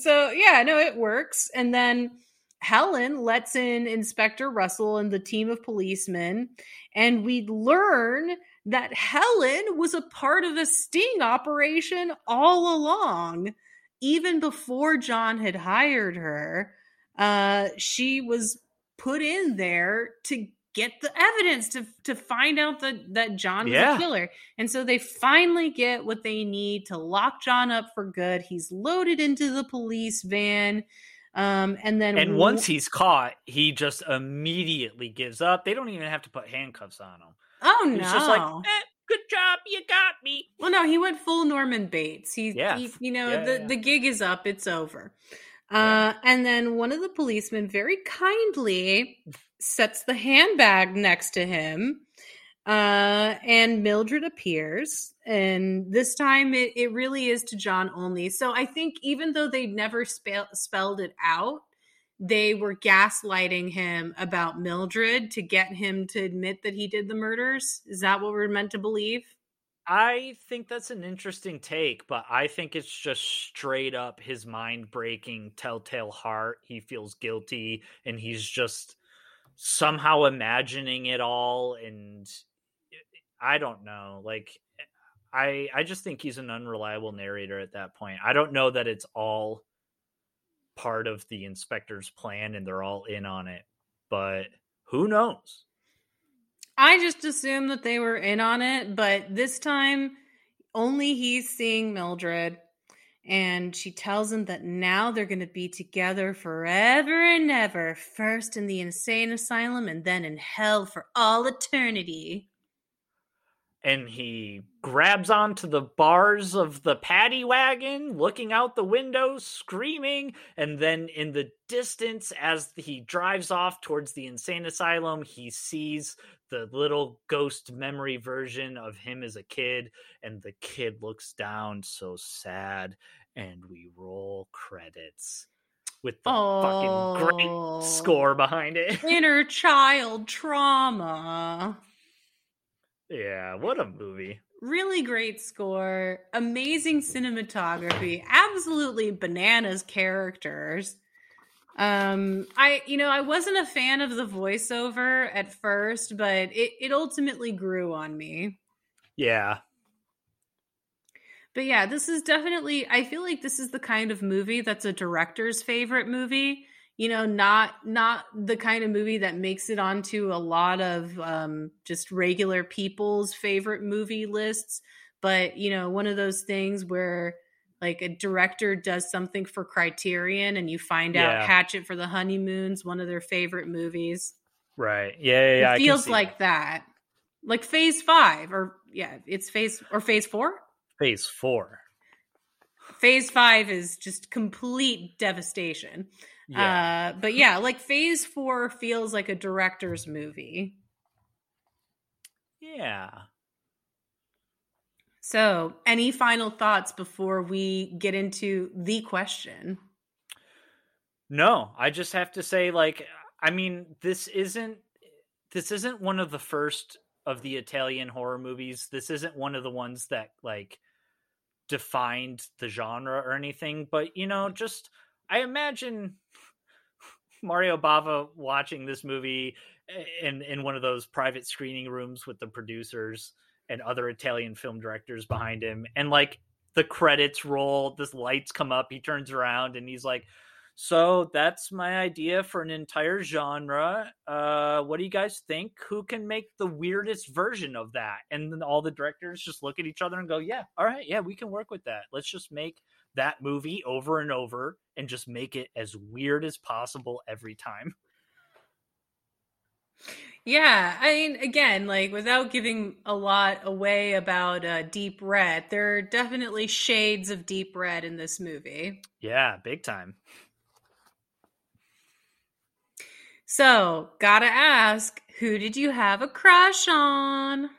So, yeah, no, it works. And then Helen lets in Inspector Russell and the team of policemen, and we learn that Helen was a part of a sting operation all along. Even before John had hired her, she was put in there to get the evidence to find out that John was a killer. And so they finally get what they need to lock John up for good. He's loaded into the police van. And once he's caught, he just immediately gives up. They don't even have to put handcuffs on him. Oh, no. He's just like, good job, you got me. Well, no, he went full Norman Bates. The gig is up. It's over. And then one of the policemen very kindly sets the handbag next to him. And Mildred appears. And this time it really is to John only. So I think even though they never spelled it out, they were gaslighting him about Mildred to get him to admit that he did the murders. Is that what we're meant to believe? I think that's an interesting take, but I think it's just straight up his mind-breaking telltale heart. He feels guilty, and he's just somehow imagining it all. And I don't know. Like, I just think he's an unreliable narrator at that point. I don't know that it's all part of the inspector's plan and they're all in on it, but who knows? I just assumed that they were in on it, but this time only he's seeing Mildred. And she tells him that now they're going to be together forever and ever. First in the insane asylum and then in hell for all eternity. And he grabs onto the bars of the paddy wagon, looking out the window, screaming. And then in the distance, as he drives off towards the insane asylum, he sees the little ghost memory version of him as a kid, and the kid looks down so sad, and we roll credits with the fucking great score behind it. Inner child trauma. Yeah, what a movie. Really great score, amazing cinematography, absolutely bananas characters. I wasn't a fan of the voiceover at first, but it ultimately grew on me. Yeah. But yeah, this is definitely, I feel like this is the kind of movie that's a director's favorite movie, you know, not the kind of movie that makes it onto a lot of, just regular people's favorite movie lists. But, you know, one of those things where, like, a director does something for Criterion and you find out Hatchet for the Honeymoon's one of their favorite movies. Right. Yeah. It feels like that. Like Phase 5 it's Phase 4? Phase 4. Phase 5 is just complete devastation. Yeah. But yeah, like Phase 4 feels like a director's movie. Yeah. So, any final thoughts before we get into the question? No, I just have to say, this isn't one of the first of the Italian horror movies. This isn't one of the ones that, like, defined the genre or anything. But, you know, just, I imagine Mario Bava watching this movie in one of those private screening rooms with the producers and other Italian film directors behind him. And, like, the credits roll, the lights come up, he turns around and he's like, so that's my idea for an entire genre. What do you guys think? Who can make the weirdest version of that? And then all the directors just look at each other and go, yeah, all right. Yeah, we can work with that. Let's just make that movie over and over and just make it as weird as possible every time. Yeah, I mean, again, like, without giving a lot away about Deep Red, there are definitely shades of Deep Red in this movie. Yeah, big time. So, gotta ask, who did you have a crush on?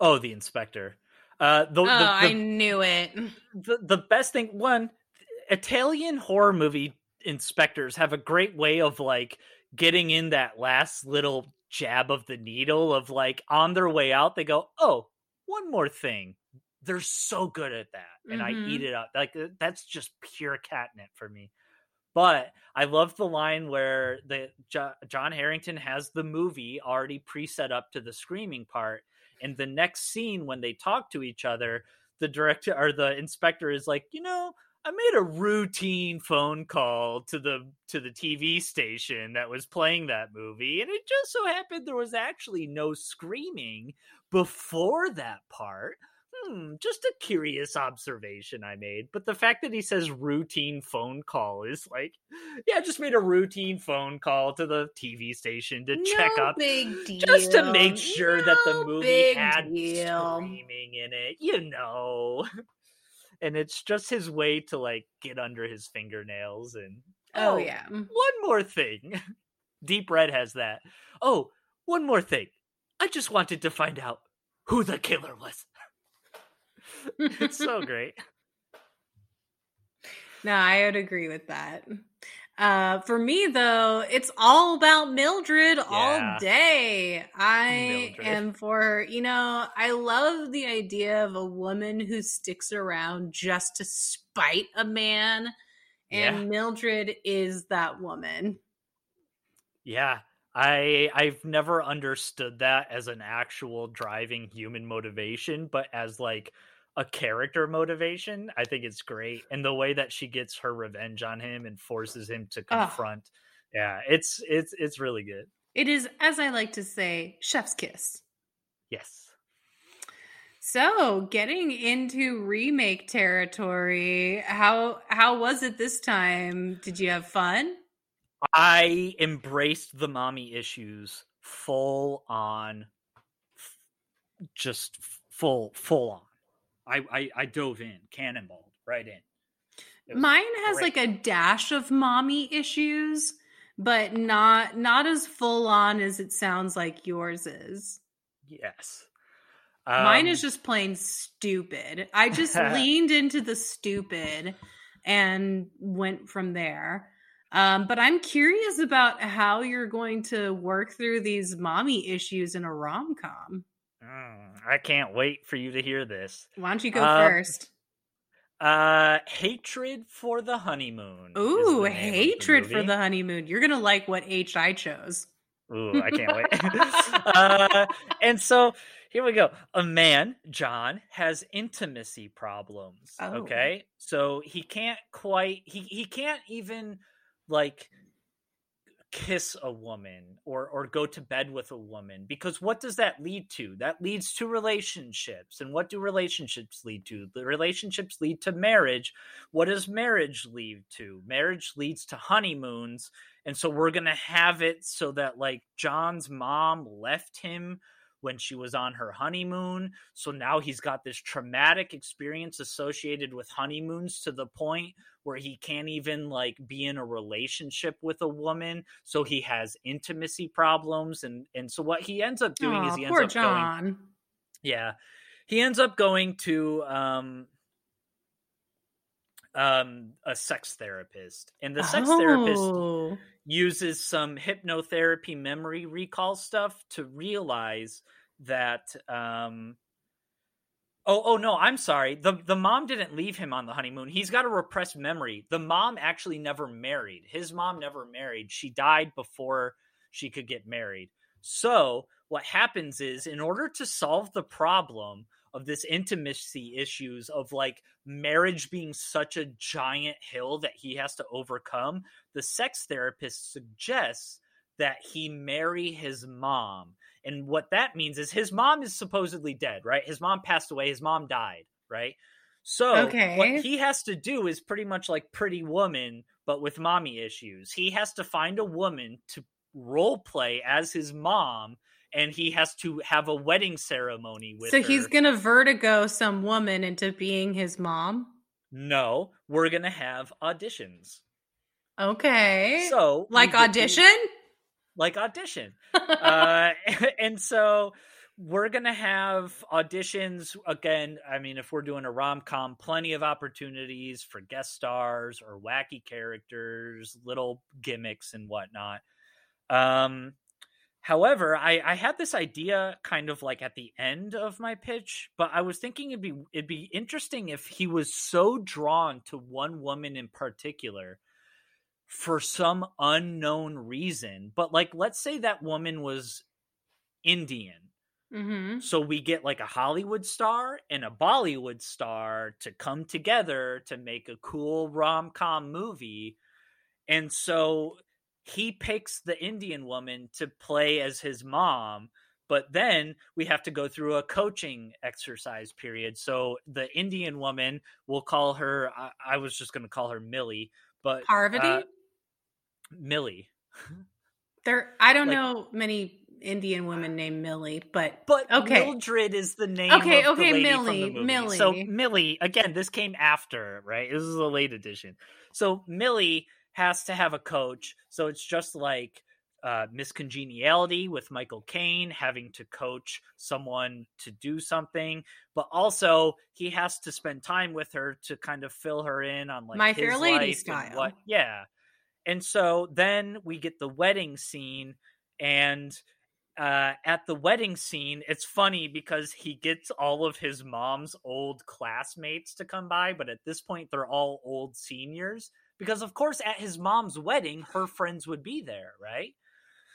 Oh, the inspector. I knew it. The best thing, one, Italian horror movie inspectors have a great way of, like, getting in that last little jab of the needle of, like, on their way out, they go, oh, one more thing. They're so good at that. And I eat it up. Like, that's just pure catnip for me. But I love the line where John Harrington has the movie already pre-set up to the screaming part. And the next scene, when they talk to each other, the director or the inspector is like, you know, I made a routine phone call to the TV station that was playing that movie, and it just so happened there was actually no screaming before that part. Just a curious observation I made. But the fact that he says routine phone call is like, yeah, I just made a routine phone call to the TV station to check up. Big deal. Just to make sure that the movie had screaming in it, you know. And it's just his way to, like, get under his fingernails and, oh yeah, one more thing. Deep Red has that. Oh, one more thing. I just wanted to find out who the killer was. It's so great. No, I would agree with that. For me, though, it's all about Mildred all day. I am for her. You know, I love the idea of a woman who sticks around just to spite a man. And Mildred is that woman. Yeah. I've never understood that as an actual driving human motivation, but as, like, a character motivation, I think it's great. And the way that she gets her revenge on him and forces him to confront, it's really good. It is, as I like to say, chef's kiss. Yes. So, getting into remake territory, how was it this time? Did you have fun? I embraced the mommy issues full on. Just full on. I dove in, cannonballed right in. Mine has great. Like a dash of mommy issues, but not as full on as it sounds like yours is. Yes. Mine is just plain stupid. I just leaned into the stupid and went from there. But I'm curious about how you're going to work through these mommy issues in a rom-com. I can't wait for you to hear this. Why don't you go first? Hatred for the Honeymoon. Ooh, Hatred for the Honeymoon. You're going to like what H I chose. Ooh, I can't wait. And so here we go. A man, John, has intimacy problems. Oh. Okay. So he can't quite, he can't even like kiss a woman or go to bed with a woman, because what does that lead to? That leads to relationships. And what do relationships lead to? The relationships lead to marriage. What does marriage lead to? Marriage leads to honeymoons. And so we're going to have it so that like John's mom left him when she was on her honeymoon. So now he's got this traumatic experience associated with honeymoons to the point where he can't even like be in a relationship with a woman. So he has intimacy problems. And so what he ends up doing is he ends up going, yeah, he ends up going to, a sex therapist, and the sex therapist uses some hypnotherapy memory recall stuff to realize that no, I'm sorry, the mom didn't leave him on the honeymoon. He's got a repressed memory. The mom actually never married. His mom never married. She died before she could get married. So what happens is, in order to solve the problem of this intimacy issues of like marriage being such a giant hill that he has to overcome, the sex therapist suggests that he marry his mom. And what that means is his mom is supposedly dead, right? His mom passed away. His mom died, right? So what he has to do is pretty much like Pretty Woman, but with mommy issues. He has to find a woman to role play as his mom, and he has to have a wedding ceremony with her. So he's going to vertigo some woman into being his mom? No, we're going to have auditions. Okay. So like audition? Like audition. And so we're going to have auditions. Again, I mean, if we're doing a rom-com, plenty of opportunities for guest stars or wacky characters, little gimmicks and whatnot. However, I had this idea kind of like at the end of my pitch, but I was thinking it'd be interesting if he was so drawn to one woman in particular for some unknown reason. But like, let's say that woman was Indian. Mm-hmm. So we get like a Hollywood star and a Bollywood star to come together to make a cool rom-com movie. And so he picks the Indian woman to play as his mom, but then we have to go through a coaching exercise period. So the Indian woman, we'll call her, I was just going to call her Millie, but Parvati? Millie. I don't know many Indian women named Millie, but okay. Mildred is the name of the lady Millie, from the movie. Millie. So Millie, again, this came after, right? This is a late edition. So Millie has to have a coach. So it's just like Miss Congeniality with Michael Caine, having to coach someone to do something, but also he has to spend time with her to kind of fill her in on like My Fair Lady style. Yeah. And so then we get the wedding scene, and at the wedding scene, it's funny because he gets all of his mom's old classmates to come by, but at this point they're all old seniors. Because, of course, at his mom's wedding, her friends would be there, right?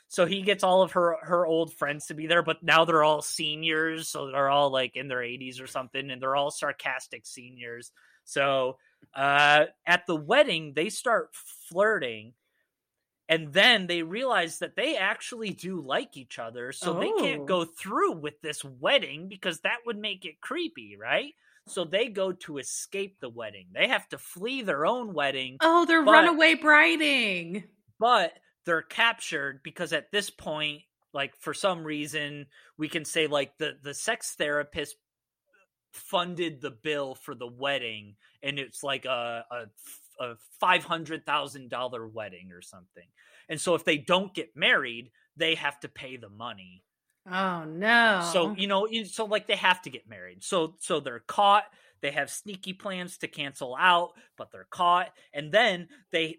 So he gets all of her old friends to be there, but now they're all seniors, so they're all, like, in their 80s or something, and they're all sarcastic seniors. So at the wedding, they start flirting, And then they realize that they actually do like each other, so they can't go through with this wedding because that would make it creepy, right? So they go to escape the wedding. They have to flee their own wedding. Oh, they're runaway briding. But they're captured because at this point, like for some reason, we can say like the sex therapist funded the bill for the wedding, and it's like a $500,000 wedding or something. And so if they don't get married, they have to pay the money. Oh no. So, you know, so like they have to get married. So they're caught. They have sneaky plans to cancel out, but they're caught. And then they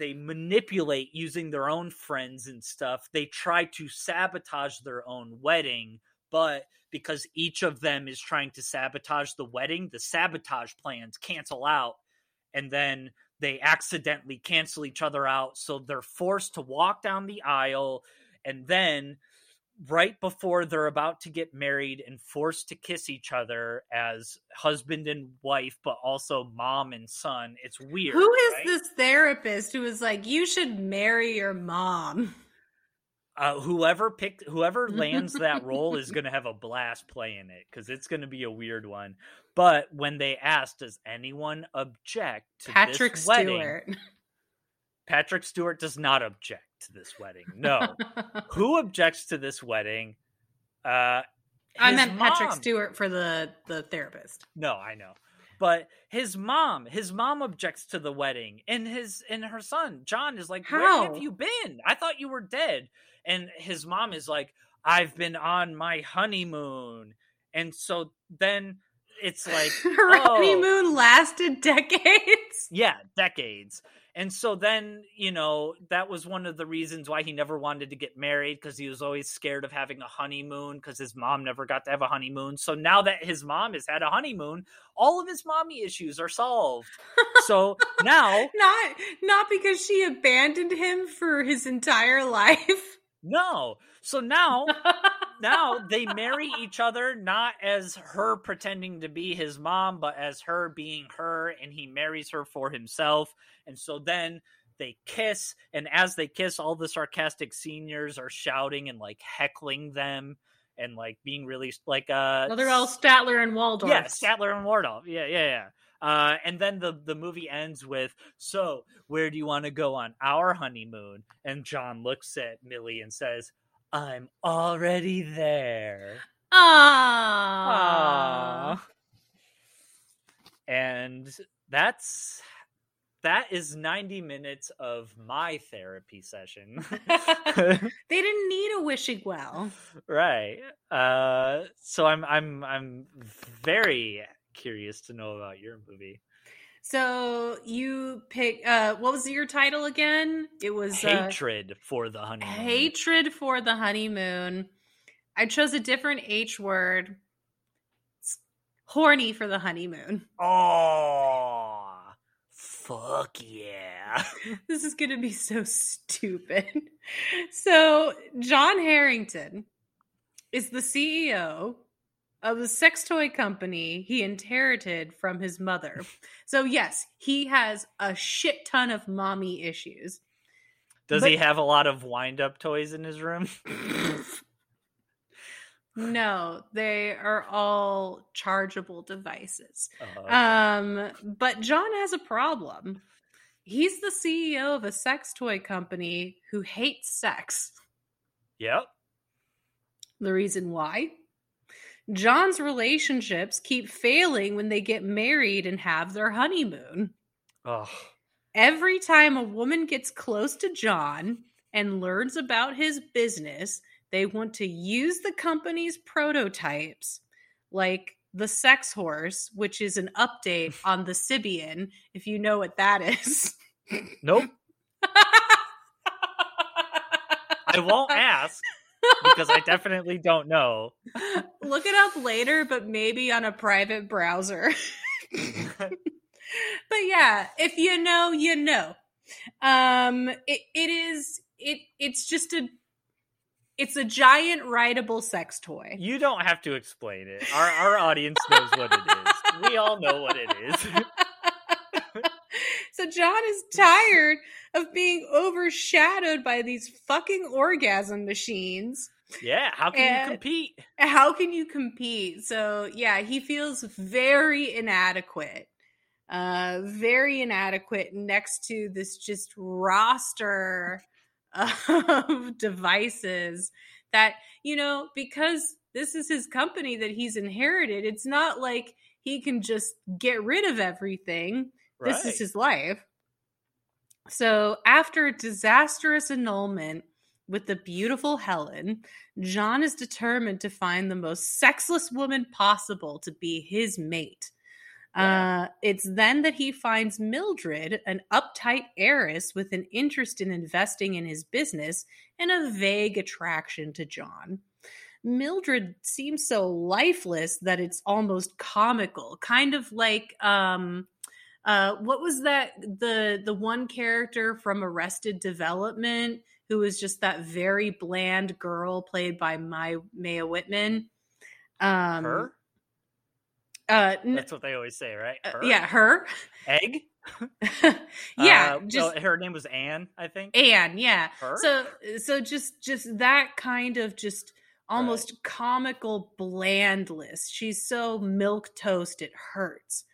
manipulate using their own friends and stuff. They try to sabotage their own wedding, but because each of them is trying to sabotage the wedding, the sabotage plans cancel out. And then they accidentally cancel each other out. So they're forced to walk down the aisle. And then right before they're about to get married and forced to kiss each other as husband and wife, but also mom and son. It's weird. Who is this therapist who is like, you should marry your mom? Whoever lands that role is going to have a blast playing it because it's going to be a weird one. But when they ask, does anyone object to this wedding? Patrick Stewart does not object to this wedding. No. Who objects to this wedding? I meant mom. Patrick Stewart for the therapist. No, I know. But his mom objects to the wedding, and her son, John, is like, where have you been? I thought you were dead. And his mom is like, I've been on my honeymoon. And so then it's like, her honeymoon lasted decades. Yeah, decades. And so then, you know, that was one of the reasons why he never wanted to get married, because he was always scared of having a honeymoon because his mom never got to have a honeymoon. So now that his mom has had a honeymoon, all of his mommy issues are solved. So now... Not because she abandoned him for his entire life. No. So now they marry each other, not as her pretending to be his mom, but as her being her, and he marries her for himself. And so then they kiss, and as they kiss, all the sarcastic seniors are shouting and like heckling them and like being really like well, they're all Statler and Waldorf. Yeah, Statler and Waldorf. Yeah. And then the movie ends with, so where do you want to go on our honeymoon? And John looks at Millie and says, I'm already there. Aww. And that is 90 minutes of my therapy session. They didn't need a wishing well. Right. So I'm very curious to know about your movie. So you pick, what was your title again? It was Hatred for the Honeymoon. Hatred for the Honeymoon. I chose a different H word. It's horny for the honeymoon. Oh, fuck yeah. This is going to be so stupid. So John Harrington is the CEO of the sex toy company he inherited from his mother. So yes, he has a shit ton of mommy issues. Does he have a lot of wind-up toys in his room? No, they are all chargeable devices. Uh-huh. But John has a problem. He's the CEO of a sex toy company who hates sex. Yep. The reason why? John's relationships keep failing when they get married and have their honeymoon. Ugh. Every time a woman gets close to John and learns about his business, they want to use the company's prototypes, like the Sex Horse, which is an update on the Sibian, if you know what that is. Nope. I won't ask. Because I definitely don't know. Look it up later, but maybe on a private browser. But yeah, if you know, you know. It's a giant rideable sex toy. You don't have to explain it. Our audience knows what it is. We all know what it is. So John is tired of being overshadowed by these fucking orgasm machines. Yeah, how can you compete? How can you compete? So, yeah, he feels very inadequate. Very inadequate next to this just roster of devices that, you know, because this is his company that he's inherited, it's not like he can just get rid of everything. Right. This is his life. So after a disastrous annulment with the beautiful Helen, John is determined to find the most sexless woman possible to be his mate. Yeah. It's then that he finds Mildred, an uptight heiress with an interest in investing in his business and a vague attraction to John. Mildred seems so lifeless that it's almost comical, kind of like what was that? The one character from Arrested Development who was just that very bland girl played by Maya Whitman. Her? That's what they always say, right? Her? Yeah, her. Egg? Yeah. Just, her name was Anne, I think. Anne, yeah. Her? So just that kind of just almost comical blandness. She's so milquetoast, it hurts.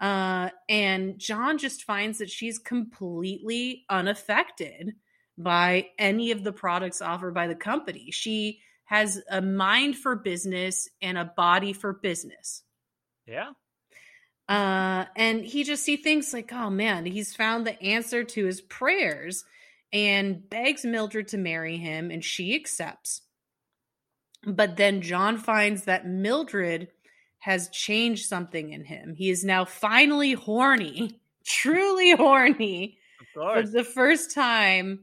And John just finds that she's completely unaffected by any of the products offered by the company. She has a mind for business and a body for business. Yeah. And he thinks like, oh man, he's found the answer to his prayers and begs Mildred to marry him, and she accepts. But then John finds that Mildred has changed something in him. He is now finally horny, truly horny, for the first time,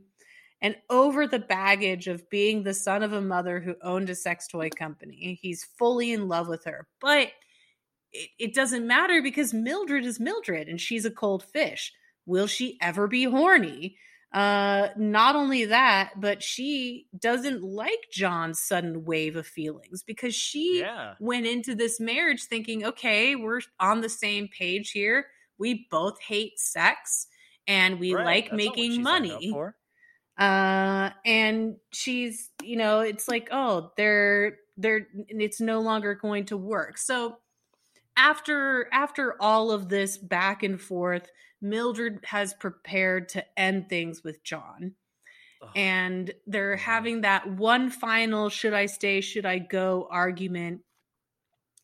and over the baggage of being the son of a mother who owned a sex toy company. He's fully in love with her, but it doesn't matter because Mildred is Mildred and she's a cold fish. Will she ever be horny? Not only that, but she doesn't like John's sudden wave of feelings because she went into this marriage thinking, okay, we're on the same page here. We both hate sex and we like making money. And she's, you know, it's like, oh, it's no longer going to work. So after all of this back and forth, Mildred has prepared to end things with John. Oh. And they're having that one final should I stay, should I go argument.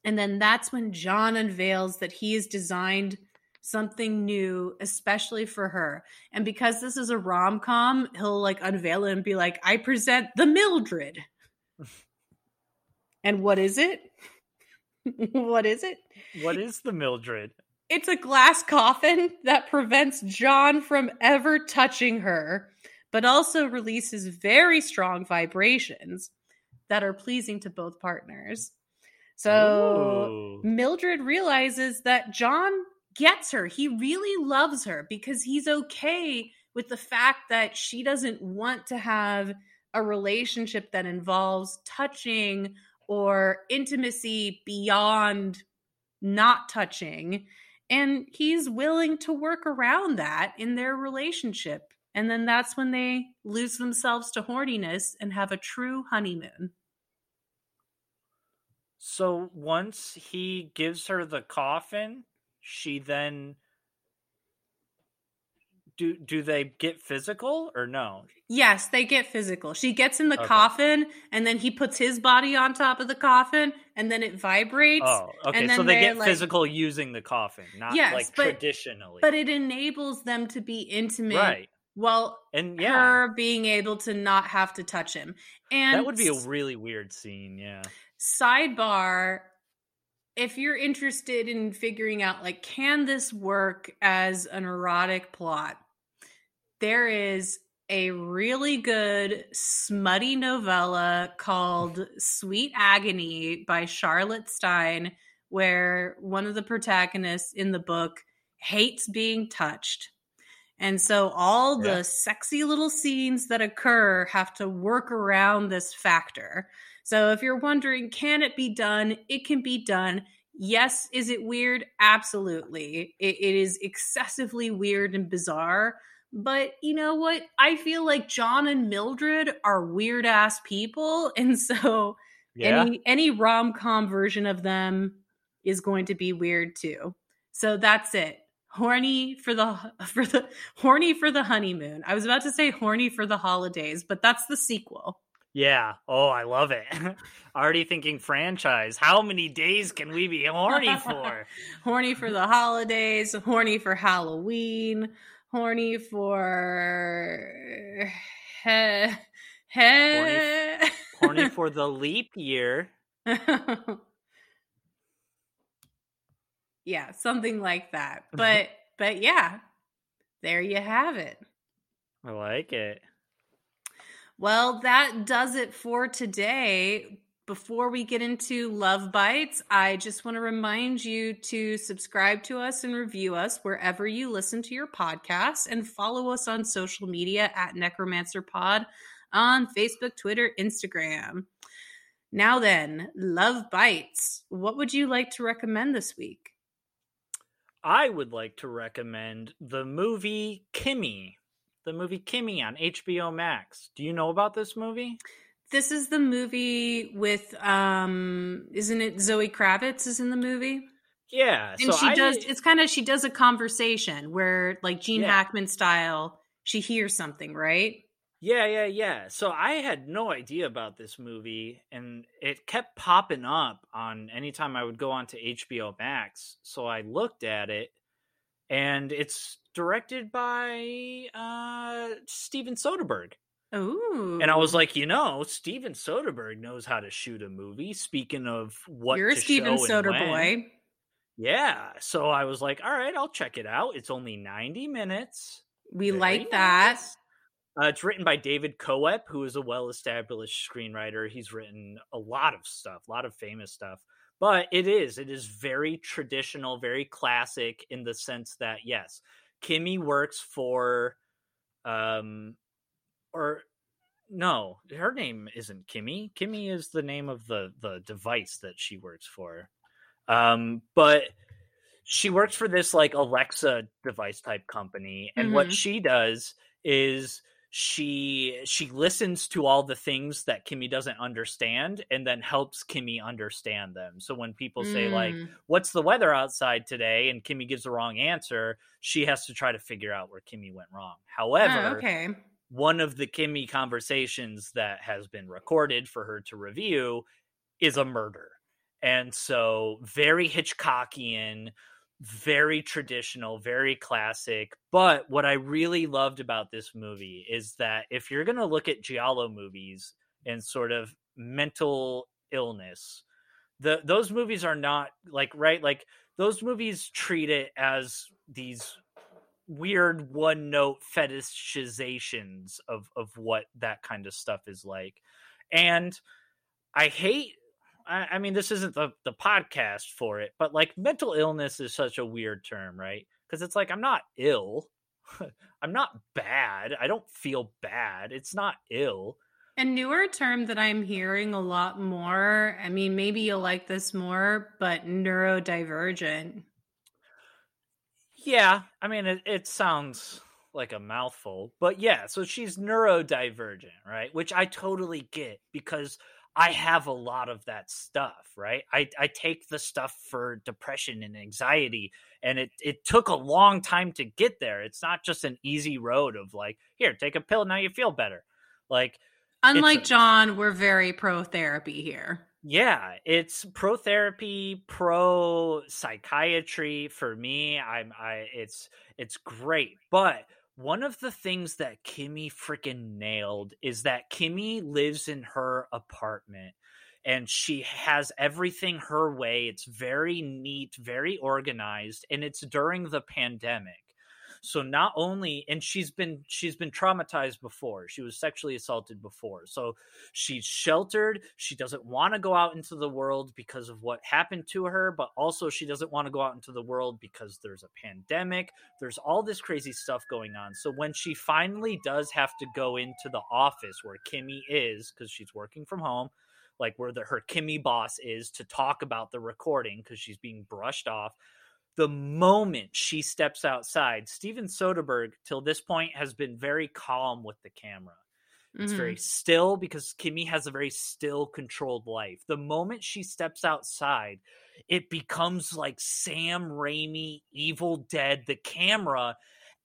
And then that's when John unveils that he has designed something new, especially for her. And because this is a rom-com, he'll like unveil it and be like, I present the Mildred. And what is it? What is it? What is the Mildred? It's a glass coffin that prevents John from ever touching her, but also releases very strong vibrations that are pleasing to both partners. So Mildred realizes that John gets her. He really loves her because he's okay with the fact that she doesn't want to have a relationship that involves touching or intimacy beyond not touching. And he's willing to work around that in their relationship. And then that's when they lose themselves to horniness and have a true honeymoon. So once he gives her the coffin, she then... Do they get physical or no? Yes, they get physical. She gets in the coffin, and then he puts his body on top of the coffin, and then it vibrates. Oh, okay. And then so they get like, physical using the coffin, not traditionally. But it enables them to be intimate her being able to not have to touch him. And that would be a really weird scene, yeah. Sidebar, if you're interested in figuring out, like, can this work as an erotic plot? There is a really good smutty novella called Sweet Agony by Charlotte Stein, where one of the protagonists in the book hates being touched. And so all the sexy little scenes that occur have to work around this factor. So if you're wondering, can it be done? It can be done. Yes, is it weird? Absolutely. It is excessively weird and bizarre. But you know what? I feel like John and Mildred are weird ass people. And so any rom-com version of them is going to be weird too. So that's it. Horny for the honeymoon. I was about to say horny for the holidays, but that's the sequel. Yeah. Oh, I love it. Already thinking franchise. How many days can we be horny for? Horny for the holidays, horny for Halloween, horny for horny for the leap year. Yeah, something like that. But yeah, there you have it. I like it. Well, that does it for today. Before we get into Love Bites, I just want to remind you to subscribe to us and review us wherever you listen to your podcasts, and follow us on social media at NecromancerPod on Facebook, Twitter, Instagram. Now then, Love Bites. What would you like to recommend this week? I would like to recommend the movie Kimmy. The movie Kimmy on HBO Max. Do you know about this movie? This is the movie with, isn't it Zoe Kravitz is in the movie? Yeah. And so she does a conversation where, like Gene Hackman style, she hears something, right? Yeah. So I had no idea about this movie, and it kept popping up on anytime I would go onto HBO Max. So I looked at it, and it's directed by Steven Soderbergh. Ooh. And I was like, Steven Soderbergh knows how to shoot a movie. Speaking of what you're to a Steven Soderboy. Yeah. So I was like, all right, I'll check it out. It's only 90 minutes. We Very like that. Nice. It's written by David Coep, who is a well-established screenwriter. He's written a lot of stuff, a lot of famous stuff. But it is very traditional, very classic in the sense that, yes, Kimmy works for, or no, her name isn't Kimmy. Kimmy is the name of the device that she works for. But she works for this like Alexa device type company. And what she does is she listens to all the things that Kimmy doesn't understand, and then helps Kimmy understand them. So when people say like, what's the weather outside today? And Kimmy gives the wrong answer. She has to try to figure out where Kimmy went wrong. However, one of the Kimmy conversations that has been recorded for her to review is a murder. And so very Hitchcockian, very traditional, very classic. But what I really loved about this movie is that if you're going to look at Giallo movies and sort of mental illness, those movies are not like, right? Like those movies treat it as these weird one note fetishizations of what that kind of stuff is like. And I mean, this isn't the podcast for it, but like mental illness is such a weird term, right? Because it's like, I'm not ill. I'm not bad. I don't feel bad. It's not ill. A newer term that I'm hearing a lot more, I mean, maybe you'll like this more, but neurodivergent. Yeah. I mean, it sounds like a mouthful, but yeah. So she's neurodivergent, right? Which I totally get, because I have a lot of that stuff, right? I take the stuff for depression and anxiety, and it took a long time to get there. It's not just an easy road of like, here, take a pill, now you feel better. Like, unlike John, we're very pro therapy here. Yeah, it's pro therapy, pro psychiatry for me. It's great, but one of the things that Kimmy freaking nailed is that Kimmy lives in her apartment, and she has everything her way. It's very neat, very organized, and it's during the pandemic. So not only, and she's been traumatized before. She was sexually assaulted before. So she's sheltered. She doesn't want to go out into the world because of what happened to her, but also she doesn't want to go out into the world because there's a pandemic. There's all this crazy stuff going on. So when she finally does have to go into the office where Kimmy is, because she's working from home, like where her Kimmy boss is, to talk about the recording because she's being brushed off. The moment she steps outside, Steven Soderbergh, till this point, has been very calm with the camera. It's very still because Kimmy has a very still, controlled life. The moment she steps outside, it becomes like Sam Raimi, Evil Dead, the camera.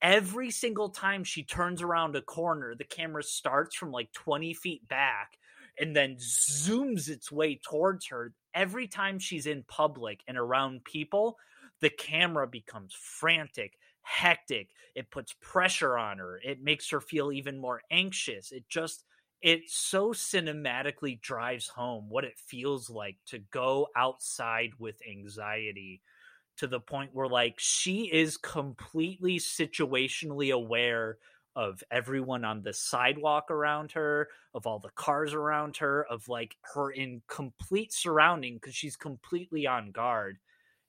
Every single time she turns around a corner, the camera starts from like 20 feet back and then zooms its way towards her. Every time she's in public and around people, the camera becomes frantic, hectic. It puts pressure on her. It makes her feel even more anxious. It so cinematically drives home what it feels like to go outside with anxiety, to the point where like she is completely situationally aware of everyone on the sidewalk around her, of all the cars around her, of like her in complete surrounding, because she's completely on guard.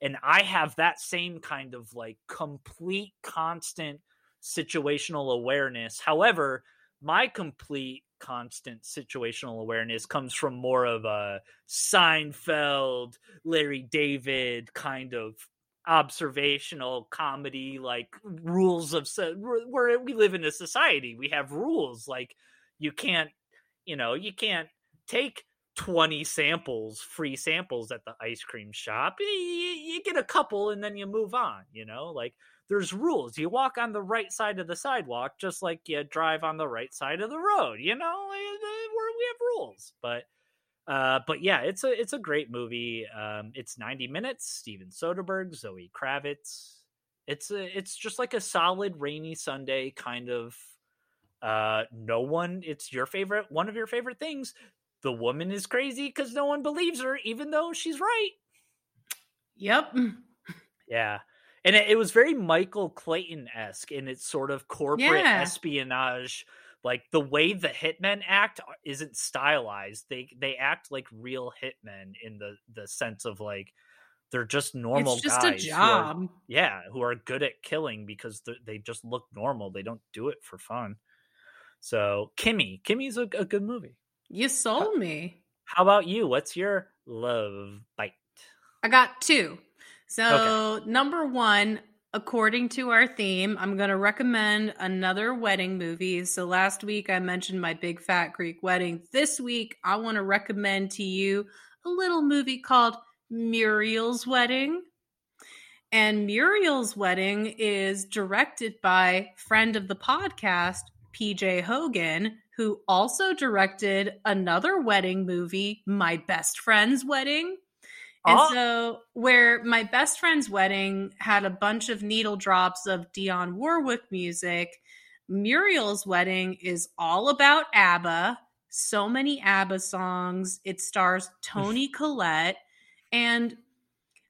And I have that same kind of like complete constant situational awareness. However, my complete constant situational awareness comes from more of a Seinfeld, Larry David kind of observational comedy, like rules of where we live in a society. We have rules like you can't take 20 free samples at the ice cream shop. You get a couple and then you move on, like there's rules. You walk on the right side of the sidewalk just like you drive on the right side of the road, we have rules. But yeah, it's a great movie. It's 90 minutes, Steven Soderbergh, Zoe Kravitz. It's just like a solid rainy Sunday kind of one of your favorite things. The woman is crazy because no one believes her, even though she's right. Yep. Yeah. And it was very Michael Clayton-esque in its sort of corporate espionage. Like the way the hitmen act isn't stylized. They act like real hitmen in the sense of like, they're just normal guys. It's just a job. Who are good at killing because they just look normal. They don't do it for fun. So Kimmy's a good movie. You sold me. How about you? What's your love bite? I got two. So Number one, according to our theme, I'm going to recommend another wedding movie. So last week I mentioned My Big Fat Greek Wedding. This week I want to recommend to you a little movie called Muriel's Wedding. And Muriel's Wedding is directed by friend of the podcast, PJ Hogan, who also directed another wedding movie, My Best Friend's Wedding. And so where My Best Friend's Wedding had a bunch of needle drops of Dionne Warwick music, Muriel's Wedding is all about ABBA. So many ABBA songs. It stars Toni Collette. And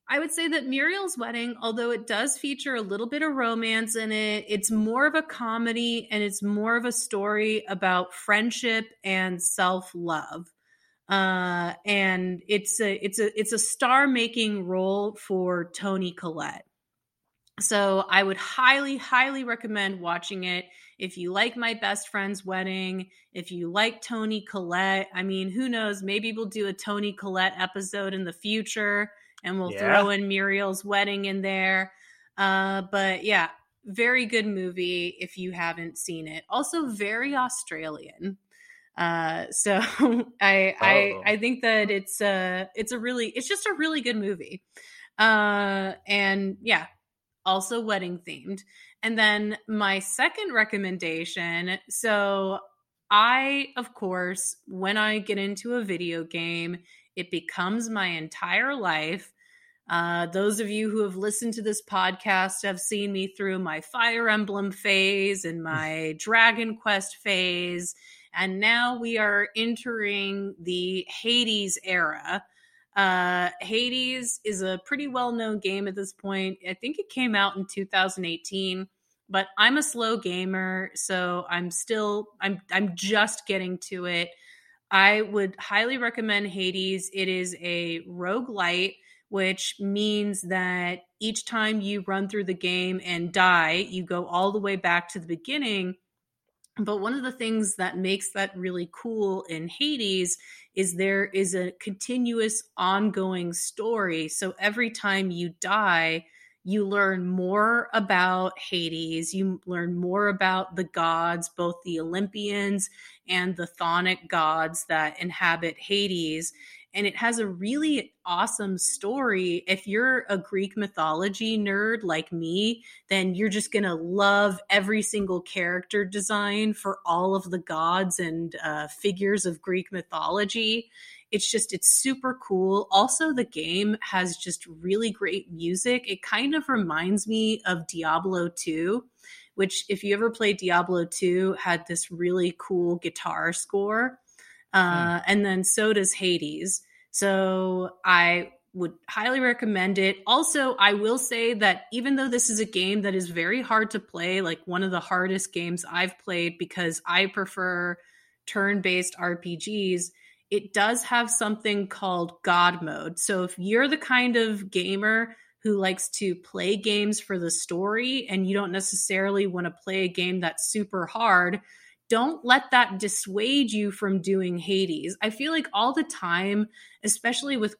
I would say that Muriel's Wedding, although it does feature a little bit of romance in it, it's more of a comedy and it's more of a story about friendship and self-love. And it's a star-making role for Toni Collette. So I would highly, highly recommend watching it. If you like My Best Friend's Wedding, if you like Toni Collette, I mean, who knows? Maybe we'll do a Toni Collette episode in the future. And we'll throw in Muriel's Wedding in there. But yeah, very good movie if you haven't seen it. Also very Australian. So I think that it's just a really good movie. And yeah, also wedding themed. And then my second recommendation. So I, of course, when I get into a video game, it becomes my entire life. Those of you who have listened to this podcast have seen me through my Fire Emblem phase and my Dragon Quest phase. And now we are entering the Hades era. Hades is a pretty well-known game at this point. I think it came out in 2018, but I'm a slow gamer, so I'm just getting to it. I would highly recommend Hades. It is a roguelite, which means that each time you run through the game and die, you go all the way back to the beginning. But one of the things that makes that really cool in Hades is there is a continuous ongoing story. So every time you die, you learn more about Hades. You learn more about the gods, both the Olympians and the Chthonic gods that inhabit Hades. And it has a really awesome story. If you're a Greek mythology nerd like me, then you're just going to love every single character design for all of the gods and figures of Greek mythology. It's just, it's super cool. Also, the game has just really great music. It kind of reminds me of Diablo 2, which if you ever played Diablo 2, had this really cool guitar score. And then so does Hades. So I would highly recommend it. Also, I will say that even though this is a game that is very hard to play, like one of the hardest games I've played because I prefer turn-based RPGs, it does have something called God mode. So if you're the kind of gamer who likes to play games for the story and you don't necessarily want to play a game that's super hard, don't let that dissuade you from doing Hades. I feel like all the time, especially with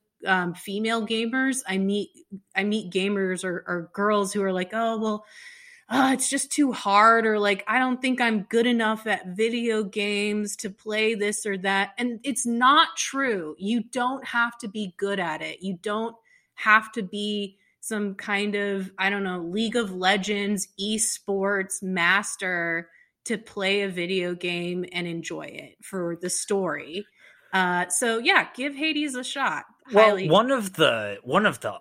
female gamers, I meet gamers or girls who are like, oh, it's just too hard, or like, I don't think I'm good enough at video games to play this or that. And it's not true. You don't have to be good at it. You don't have to be some kind of, I don't know, League of Legends, esports master to play a video game and enjoy it for the story. So yeah, give Hades a shot. Highly. Well, one of the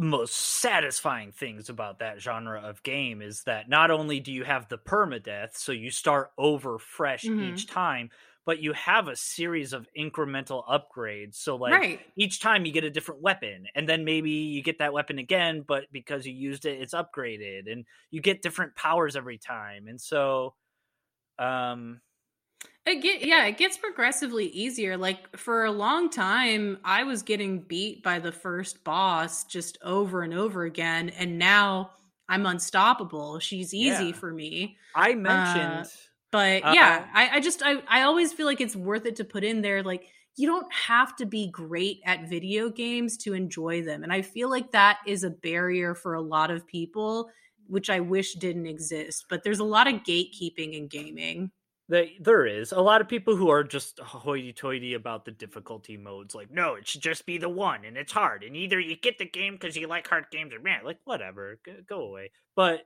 most satisfying things about that genre of game is that not only do you have the permadeath, so you start over fresh each time, but you have a series of incremental upgrades. So like each time you get a different weapon, and then maybe you get that weapon again, but because you used it, it's upgraded, and you get different powers every time. And so, it gets progressively easier. Like for a long time, I was getting beat by the first boss just over and over again. And now I'm unstoppable. She's easy for me. I mentioned... But yeah, I always feel like it's worth it to put in there. Like, you don't have to be great at video games to enjoy them. And I feel like that is a barrier for a lot of people, which I wish didn't exist. But there's a lot of gatekeeping in gaming. There is a lot of people who are just hoity-toity about the difficulty modes. Like, no, it should just be the one, and it's hard. And either you get the game because you like hard games, or man, like whatever, go away. But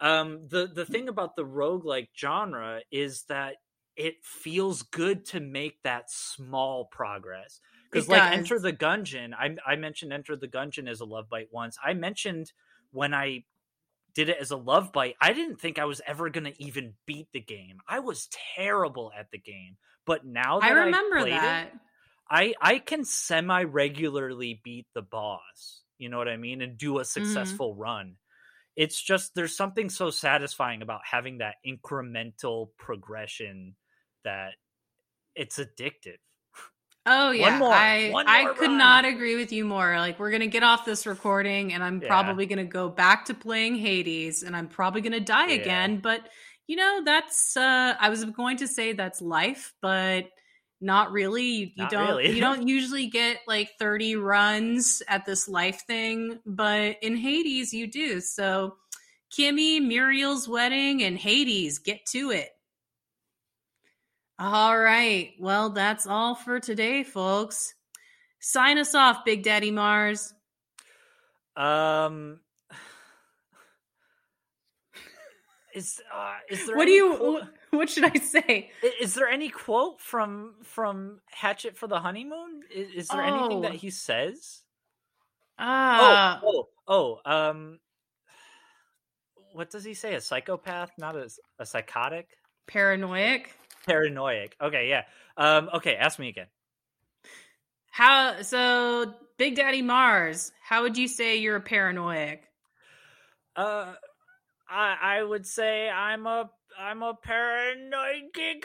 the thing about the roguelike genre is that it feels good to make that small progress. Because like Enter the Gungeon, I mentioned Enter the Gungeon as a love bite once. I mentioned when I did it as a love bite, I didn't think I was ever going to even beat the game. I was terrible at the game. But now that I remember I've played it, I can semi-regularly beat the boss. You know what I mean? And do a successful run. It's just, there's something so satisfying about having that incremental progression that it's addictive. Oh yeah. I could not agree with you more. Like, we're going to get off this recording and I'm probably going to go back to playing Hades and I'm probably going to die again. But you know, that's, I was going to say that's life, but not really. You don't usually get like 30 runs at this life thing, but in Hades you do. So Kimmy, Muriel's Wedding, and Hades, get to it. All right. Well, that's all for today, folks. Sign us off, Big Daddy Mars. Is there? What do you? What should I say? Is there any quote from Hatchet for the Honeymoon? Is there anything that he says? What does he say? A psychopath, not a psychotic? Paranoid. Okay, yeah. Okay, ask me again. So Big Daddy Mars, how would you say you're a paranoid? I would say I'm a paranoid geek.